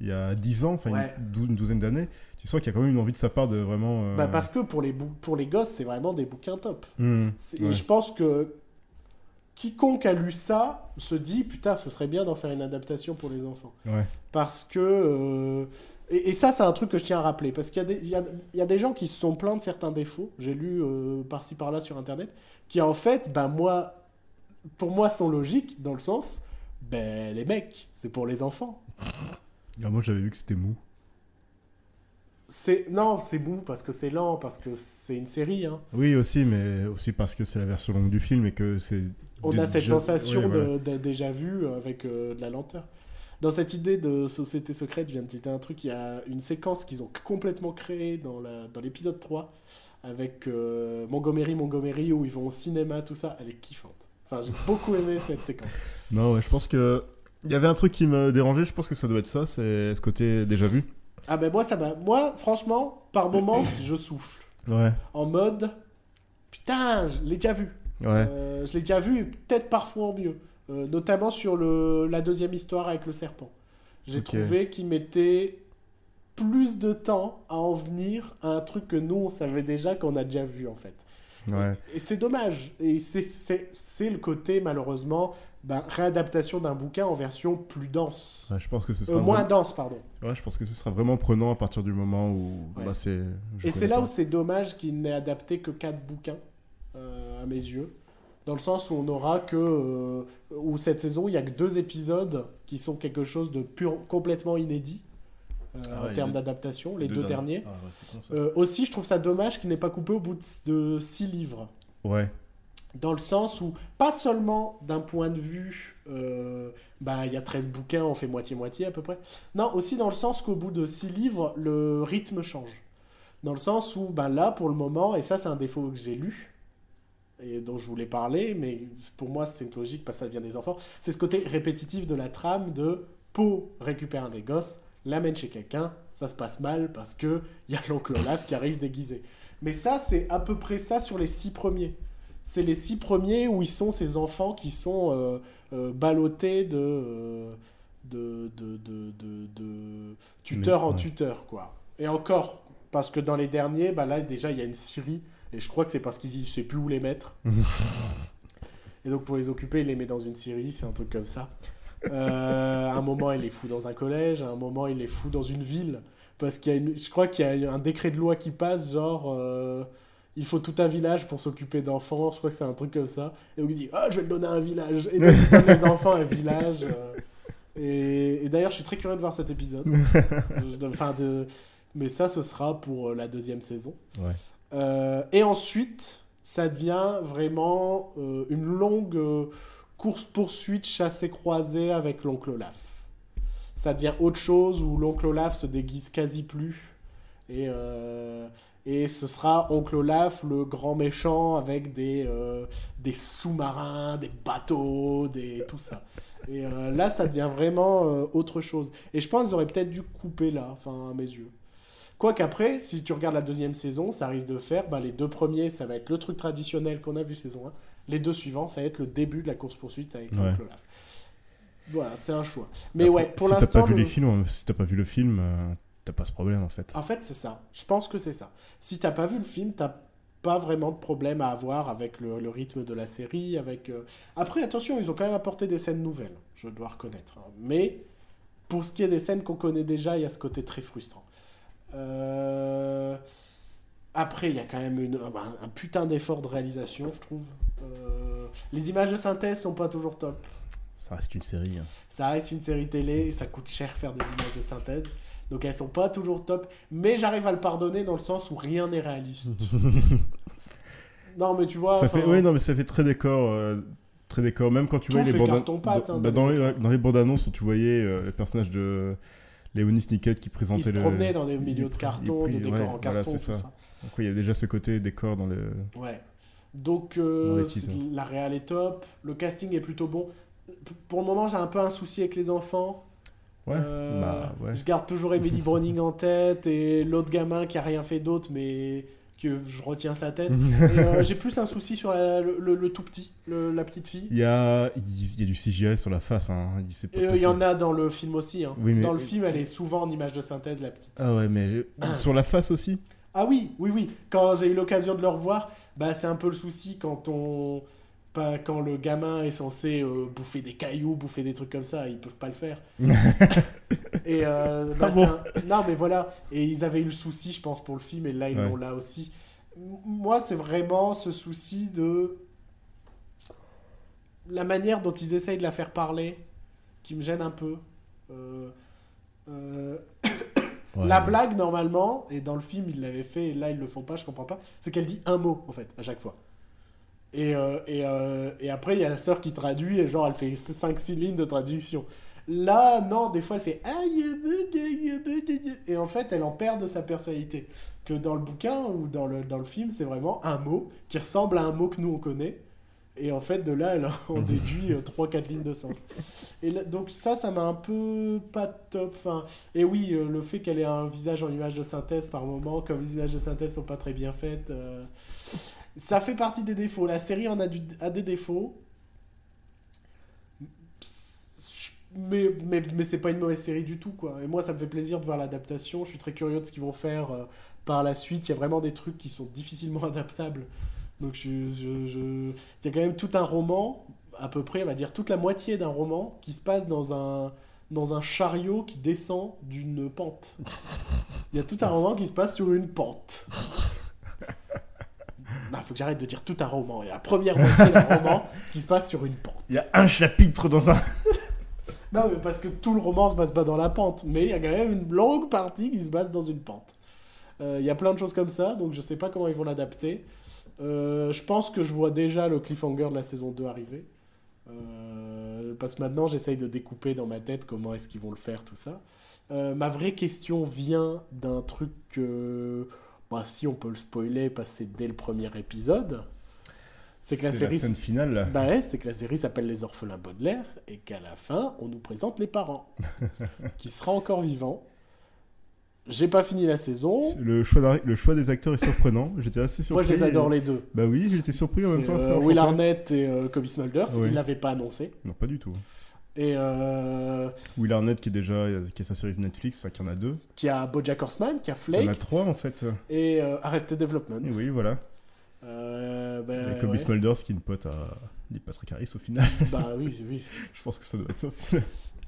il y a dix ans, enfin ouais. une, dou- une douzaine d'années. Tu sens qu'il y a quand même une envie de sa part de vraiment... Euh... Bah parce que pour les, bou- pour les gosses, c'est vraiment des bouquins top. Mmh, et ouais. je pense que quiconque a lu ça se dit « Putain, ce serait bien d'en faire une adaptation pour les enfants. Ouais. » Parce que... Euh... Et ça, c'est un truc que je tiens à rappeler, parce qu'il y a des, il y a, il y a des gens qui se sont plaints de certains défauts, j'ai lu euh, par-ci par-là sur Internet, qui en fait, ben moi, pour moi, sont logiques, dans le sens, ben les mecs, c'est pour les enfants. Ah, moi, j'avais vu que c'était mou. C'est, non, c'est mou, parce que c'est lent, parce que c'est une série. Hein. Oui, aussi, mais aussi parce que c'est la version longue du film et que c'est... On déjà... a cette sensation ouais, voilà. de, de déjà vue avec euh, de la lenteur. Dans cette idée de société secrète, je viens de tilter un truc, il y a une séquence qu'ils ont complètement créée dans, la, dans l'épisode trois, avec euh, Montgomery, Montgomery, où ils vont au cinéma, tout ça, elle est kiffante. Enfin, j'ai beaucoup aimé cette séquence. Non, ouais, je pense que... Il y avait un truc qui me dérangeait, je pense que ça doit être ça, c'est ce côté déjà vu. Ah ben moi, ça m'a... Moi, franchement, par moments, je souffle. Ouais. En mode, putain, je l'ai déjà vu. Ouais. Euh, je l'ai déjà vu, et peut-être parfois en mieux. Euh, notamment sur le, la deuxième histoire avec le serpent. J'ai okay. trouvé qu'ils mettaient plus de temps à en venir à un truc que nous, on savait déjà, qu'on a déjà vu, en fait. Ouais. Et, et c'est dommage. Et c'est, c'est, c'est le côté, malheureusement, bah, réadaptation d'un bouquin en version plus dense. Ouais, je pense que ce sera euh, moins dense, pardon. Ouais, je pense que ce sera vraiment prenant à partir du moment où... Ouais. Bah, c'est, et c'est là pas. Où c'est dommage qu'il n'ait adapté que quatre bouquins, euh, à mes yeux. Dans le sens où on aura que... Euh, où cette saison, il n'y a que deux épisodes qui sont quelque chose de pur, complètement inédit euh, ah ouais, en termes d'adaptation, les deux, deux derniers. Ah ouais, c'est con, ça. Euh, aussi, je trouve ça dommage qu'il n'ait pas coupé au bout de, de six livres. Ouais. Dans le sens où, pas seulement d'un point de vue... Euh, bah, il y a treize bouquins, on fait moitié-moitié à peu près. Non, aussi dans le sens qu'au bout de six livres, le rythme change. Dans le sens où, bah, là, pour le moment, et ça, c'est un défaut que j'ai lu, et dont je voulais parler, mais pour moi c'est une logique parce que ça vient des enfants, c'est ce côté répétitif de la trame de Pau récupère un des gosses, l'amène chez quelqu'un, ça se passe mal parce que il y a l'oncle Olaf qui arrive déguisé. Mais ça, c'est à peu près ça sur les six premiers. C'est les six premiers où ils sont ces enfants qui sont euh, euh, ballottés de, euh, de, de, de, de, de tuteur mais, en ouais. tuteur, quoi. Et encore, parce que dans les derniers, bah là déjà il y a une scierie. Et je crois que c'est parce qu'il ne sait plus où les mettre. Et donc, pour les occuper, il les met dans une scierie, c'est un truc comme ça. Euh, à un moment, il les fout dans un collège. À un moment, il les fout dans une ville. Parce qu'il y a une... Je crois qu'il y a un décret de loi qui passe, genre... Euh... Il faut tout un village pour s'occuper d'enfants. Je crois que c'est un truc comme ça. Et donc, il dit « Ah, oh, je vais le donner à un village !» Et donc, il donne les enfants à un village. Euh... Et... Et d'ailleurs, je suis très curieux de voir cet épisode. Enfin, de... Mais ça, ce sera pour la deuxième saison. Ouais. Euh, et ensuite, ça devient vraiment euh, une longue euh, course-poursuite chassée-croisée avec l'oncle Olaf. Ça devient autre chose où l'oncle Olaf se déguise quasi plus. Et, euh, et ce sera oncle Olaf, le grand méchant, avec des, euh, des sous-marins, des bateaux, des, tout ça. Et euh, là, ça devient vraiment euh, autre chose. Et je pense qu'ils auraient peut-être dû couper là, enfin, à mes yeux. Quoi qu'après, si tu regardes la deuxième saison, ça risque de faire, bah, les deux premiers, ça va être le truc traditionnel qu'on a vu saison un. Les deux suivants, ça va être le début de la course-poursuite avec ouais. l'oncle Olaf. Voilà, c'est un choix. Mais après, ouais, pour si l'instant... T'as pas vu le... les films, si t'as pas vu le film, euh, t'as pas ce problème, en fait. En fait, c'est ça. Je pense que c'est ça. Si t'as pas vu le film, t'as pas vraiment de problème à avoir avec le, le rythme de la série. Avec euh... Après, attention, ils ont quand même apporté des scènes nouvelles, je dois reconnaître. Hein. Mais pour ce qui est des scènes qu'on connaît déjà, il y a ce côté très frustrant. Euh... Après, il y a quand même une, un, un putain d'effort de réalisation, je trouve. Euh... Les images de synthèse sont pas toujours top. Ça reste une série. Hein. Ça reste une série télé, ça coûte cher faire des images de synthèse, donc elles sont pas toujours top. Mais j'arrive à le pardonner dans le sens où rien n'est réaliste. Non, mais tu vois. Ça fait, oui, non, mais ça fait très décor. Euh... très décor. Même quand tu vois les bandes annonces, hein, bah, dans, dans les bandes annonces où tu voyais euh, le personnage de Léonie Snicket qui présentait le. Il se promenait le... dans des milieux de carton, de décors ouais, en carton, voilà, c'est ça. tout ça. Donc il y avait déjà ce côté décor dans le. Ouais. Donc euh, la réal est top, le casting est plutôt bon. Pour le moment, j'ai un peu un souci avec les enfants. Ouais. Euh, bah, ouais. Je garde toujours Emily Browning en tête et l'autre gamin qui a rien fait d'autre, mais que je retiens sa tête. Et, euh, j'ai plus un souci sur la, le, le, le tout petit, le, la petite fille. Il y a, il y a du C G I sur la face. Hein. C'est pas et, il y en a dans le film aussi. Hein. Oui, mais... Dans le film, elle est souvent en image de synthèse, la petite. Ah ouais, mais sur la face aussi. Ah oui, oui, oui. Quand j'ai eu l'occasion de le revoir, bah, c'est un peu le souci quand on... Bah, quand le gamin est censé euh, bouffer des cailloux, bouffer des trucs comme ça, ils peuvent pas le faire. Et euh, bah, ah bon un... non mais voilà, et ils avaient eu le souci, je pense, pour le film, et là ils ouais. l'ont là aussi. Moi, c'est vraiment ce souci de la manière dont ils essayent de la faire parler qui me gêne un peu. Euh... Euh... Ouais, la ouais. blague normalement, et dans le film ils l'avaient fait, et là ils le font pas, je comprends pas. C'est qu'elle dit un mot en fait à chaque fois. Et, euh, et, euh, et après, il y a la sœur qui traduit, et genre, elle fait cinq six lignes de traduction. Là, non, des fois, elle fait... Et en fait, elle en perd de sa personnalité. Que dans le bouquin ou dans le, dans le film, c'est vraiment un mot qui ressemble à un mot que nous, on connaît. Et en fait, de là, elle, on déduit trois quatre lignes de sens. Et là, donc ça, ça m'a un peu pas top. Enfin, et oui, le fait qu'elle ait un visage en image de synthèse par moment, comme les images de synthèse sont pas très bien faites... Euh... Ça fait partie des défauts. La série en a, du, a des défauts. Mais, mais, mais c'est pas une mauvaise série du tout, quoi. Et moi, ça me fait plaisir de voir l'adaptation. Je suis très curieux de ce qu'ils vont faire euh, par la suite. Il y a vraiment des trucs qui sont difficilement adaptables. Donc, je, je, je... il y a quand même tout un roman, à peu près, on va dire toute la moitié d'un roman, qui se passe dans un, dans un chariot qui descend d'une pente. Il y a tout un roman qui se passe sur une pente. Non, faut que j'arrête de dire tout un roman. Il y a la première moitié d'un roman qui se passe sur une pente. Il y a un chapitre dans un... Non, mais parce que tout le roman se passe pas dans la pente. Mais il y a quand même une longue partie qui se passe dans une pente. Euh, il y a plein de choses comme ça, donc je sais pas comment ils vont l'adapter. Euh, je pense que je vois déjà le cliffhanger de la saison deux arriver. Euh, parce que maintenant, j'essaye de découper dans ma tête comment est-ce qu'ils vont le faire, tout ça. Euh, ma vraie question vient d'un truc que... Bah, si on peut le spoiler, parce que c'est dès le premier épisode. C'est que c'est la série. La scène finale, là. Bah ouais, c'est que la série s'appelle Les Orphelins Baudelaire et qu'à la fin, on nous présente les parents qui sera encore vivant. J'ai pas fini la saison. Le choix, le choix des acteurs est surprenant. J'étais assez surpris. Moi, je les adore et... les deux. Bah oui, j'étais surpris en c'est, même temps. Euh, Will Arnett et euh, Cobie Smulders, ouais. Ils l'avaient pas annoncé. Non, pas du tout. Et euh... Will Arnett qui est déjà qui a sa série Netflix, enfin qui en a deux, qui a BoJack Horseman, qui a Flaked, il en a trois en fait, et euh, Arrested Development. Et oui voilà. Euh, bah, et Cobie ouais. Smulders qui est une pote à Neil Patrick Harris au final. Bah oui oui. Je pense que ça doit être ça.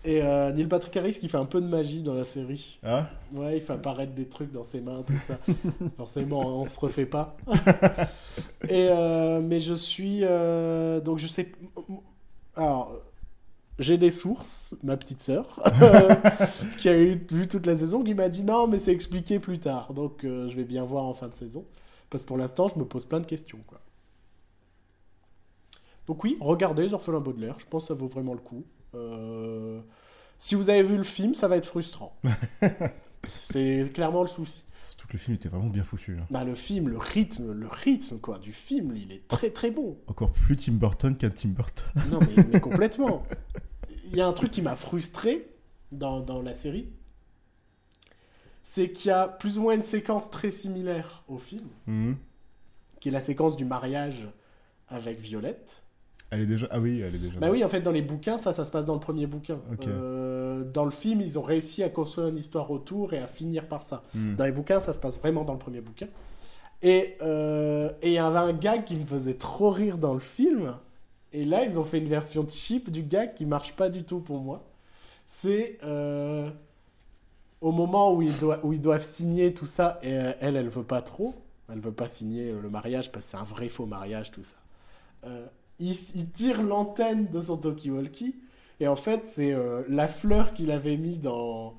Et euh, Neil Patrick Harris qui fait un peu de magie dans la série. Ah. Ouais, il fait apparaître des trucs dans ses mains tout ça. Forcément on se refait pas. Et euh, mais je suis euh... donc je sais alors. J'ai des sources, ma petite sœur, euh, qui a eu, vu toute la saison, qui m'a dit « Non, mais c'est expliqué plus tard. » Donc, euh, je vais bien voir en fin de saison. Parce que pour l'instant, je me pose plein de questions. Quoi. Donc oui, regardez Les Orphelins Baudelaire. Je pense que ça vaut vraiment le coup. Euh, si vous avez vu le film, ça va être frustrant. C'est clairement le souci. Surtout que le film était vraiment bien foutu. Hein. Bah, le film, le rythme, le rythme quoi, du film, il est très très bon. Encore plus Tim Burton qu'un Tim Burton. Non, mais, mais complètement. Il y a un truc qui m'a frustré dans, dans la série, c'est qu'il y a plus ou moins une séquence très similaire au film, mmh. qui est la séquence du mariage avec Violette. Elle est déjà... Ah oui, elle est déjà... Bah oui, en fait, dans les bouquins, ça, ça se passe dans le premier bouquin. Okay. Euh, dans le film, ils ont réussi à construire une histoire autour et à finir par ça. Mmh. Dans les bouquins, ça se passe vraiment dans le premier bouquin. Et euh, et il y avait un gag qui me faisait trop rire dans le film... Et là, ils ont fait une version cheap du gag qui marche pas du tout pour moi. C'est euh, au moment où ils, do- où ils doivent signer tout ça, et euh, elle, elle veut pas trop. Elle veut pas signer le mariage parce que c'est un vrai faux mariage, tout ça. Euh, il, il tire l'antenne de son talkie-walkie et en fait, c'est euh, la fleur qu'il avait mis dans,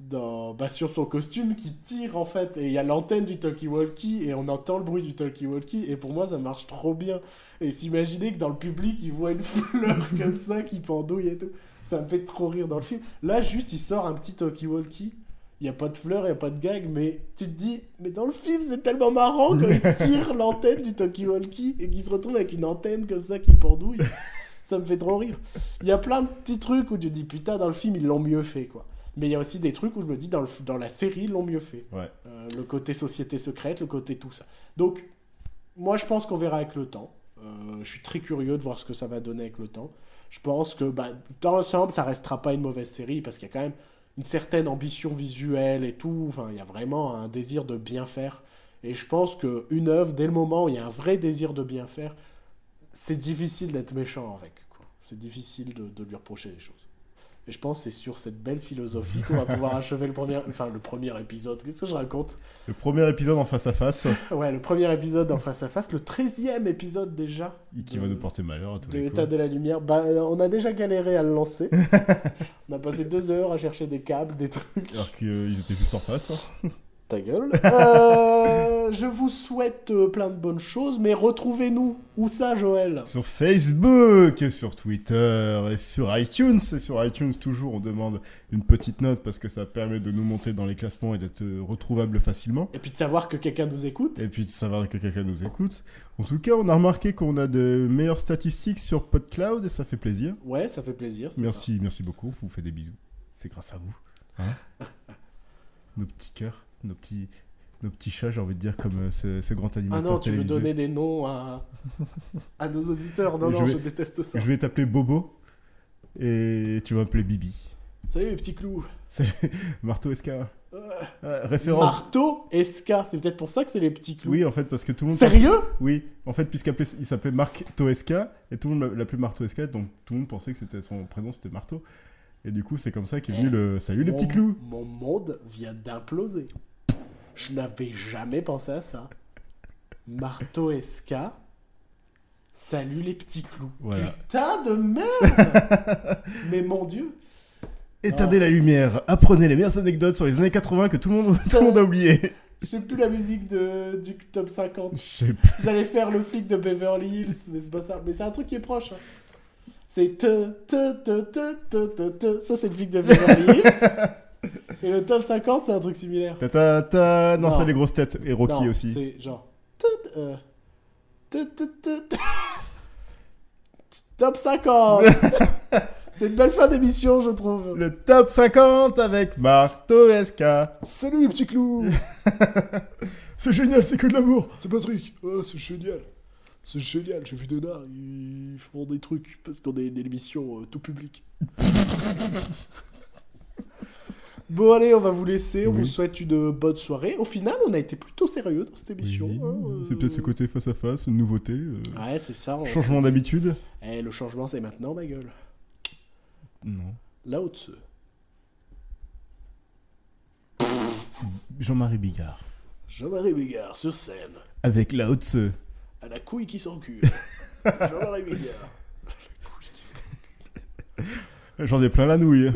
dans, bah, sur son costume qui tire en fait, et il y a l'antenne du talkie-walkie et on entend le bruit du talkie-walkie, et pour moi ça marche trop bien. Et s'imaginer que dans le public ils voient une fleur comme ça qui pendouille et tout, ça me fait trop rire dans le film. Là juste il sort un petit talkie-walkie, il n'y a pas de fleur, il n'y a pas de gag, mais tu te dis, mais dans le film c'est tellement marrant quand il tire l'antenne du talkie-walkie et qu'il se retrouve avec une antenne comme ça qui pendouille. Ça me fait trop rire. Il y a plein de petits trucs où tu te dis, putain, dans le film, ils l'ont mieux fait, quoi. Mais il y a aussi des trucs où je me dis, dans, le, dans la série, ils l'ont mieux fait. Ouais. Euh, le côté société secrète, le côté tout ça. Donc, moi, je pense qu'on verra avec le temps. Euh, je suis très curieux de voir ce que ça va donner avec le temps. Je pense que, bah, dans l'ensemble, ça restera pas une mauvaise série, parce qu'il y a quand même une certaine ambition visuelle et tout. Enfin, il y a vraiment un désir de bien faire. Et je pense qu'une œuvre, dès le moment où il y a un vrai désir de bien faire, c'est difficile d'être méchant avec, quoi. C'est difficile de, de lui reprocher des choses. Et je pense que c'est sur cette belle philosophie qu'on va pouvoir achever le premier, enfin, le premier épisode. Qu'est-ce que je raconte ? Le premier épisode en face à face. Ouais, le premier épisode en face à face, le treizième épisode déjà. Et qui de, va nous porter malheur à tous les coups. De l'état de la lumière. Bah, on a déjà galéré à le lancer. On a passé deux heures à chercher des câbles, des trucs. Alors qu'ils étaient juste en face. Hein. Ta gueule. Euh, je vous souhaite euh, plein de bonnes choses, mais retrouvez-nous. Où ça, Joël ? Sur Facebook, sur Twitter, et sur iTunes. Et sur iTunes, toujours, on demande une petite note parce que ça permet de nous monter dans les classements et d'être euh, retrouvable facilement. Et puis de savoir que quelqu'un nous écoute. Et puis de savoir que quelqu'un nous écoute. En tout cas, on a remarqué qu'on a de meilleures statistiques sur PodCloud et ça fait plaisir. Ouais, ça fait plaisir. Merci, ça. Merci beaucoup. On vous fait des bisous. C'est grâce à vous. Hein ? Nos petits cœurs. Nos petits, nos petits chats, j'ai envie de dire, comme euh, ce, ce grand animateur télévisé. Ah non, tu télévisé. Veux donner des noms à, à nos auditeurs. Non, je non, vais, je déteste ça. Je vais t'appeler Bobo et tu vas m'appeler Bibi. Salut les petits clous. Salut, Marteau S K. Euh, ah, référence. Marteau S K, c'est peut-être pour ça que c'est les petits clous. Oui, en fait, parce que tout le monde... Sérieux pensait... Oui, en fait, puisqu'il s'appelait Marteau S K et tout le monde l'appelait Marteau S K, donc tout le monde pensait que c'était son prénom, c'était Marteau. Et du coup, c'est comme ça qu'est venu le... Salut mon, les petits clous. Mon monde vient d'imploser. Je n'avais jamais pensé à ça. Marteau S K. Salut les petits clous. Voilà. Putain de merde. Mais mon Dieu. Éteignez ah. la lumière. Apprenez les meilleures anecdotes sur les années quatre-vingts que tout le monde, tout le monde a oublié. Je sais plus la musique de, du top cinquante. Je sais plus. Vous allez faire le flic de Beverly Hills. Mais c'est pas ça. Mais c'est un truc qui est proche. Hein. C'est te, te, te, te, te, te, te. Ça, c'est le flic de Beverly Hills. Et le top cinquante, c'est un truc similaire. Ta ta ta. Non, non. C'est les grosses têtes. Et Rocky non, aussi. C'est genre. Tout, euh, tout, tout, tout. Top cinquante. C'est une belle fin d'émission, je trouve. Le top cinquante avec Marteau S K. Salut les petits clous. C'est génial, c'est que de l'amour. C'est Patrick. Oh, c'est génial. C'est génial, j'ai vu des nains, ils font des trucs parce qu'on a une émission euh, tout public. Bon allez, on va vous laisser, on oui. vous souhaite une bonne soirée. Au final, on a été plutôt sérieux dans cette émission. Oui, hein, c'est euh... peut-être ce côté face à face, une nouveauté. Euh... Ouais, c'est ça. Changement d'habitude. Eh, le changement, c'est maintenant, ma gueule. Non. Là au-dessus. Jean-Marie Bigard. Jean-Marie Bigard, sur scène. Avec là au-dessus. À la couille qui s'encule. Jean-Marie Bigard. À la couille qui s'encule. J'en ai plein la nouille.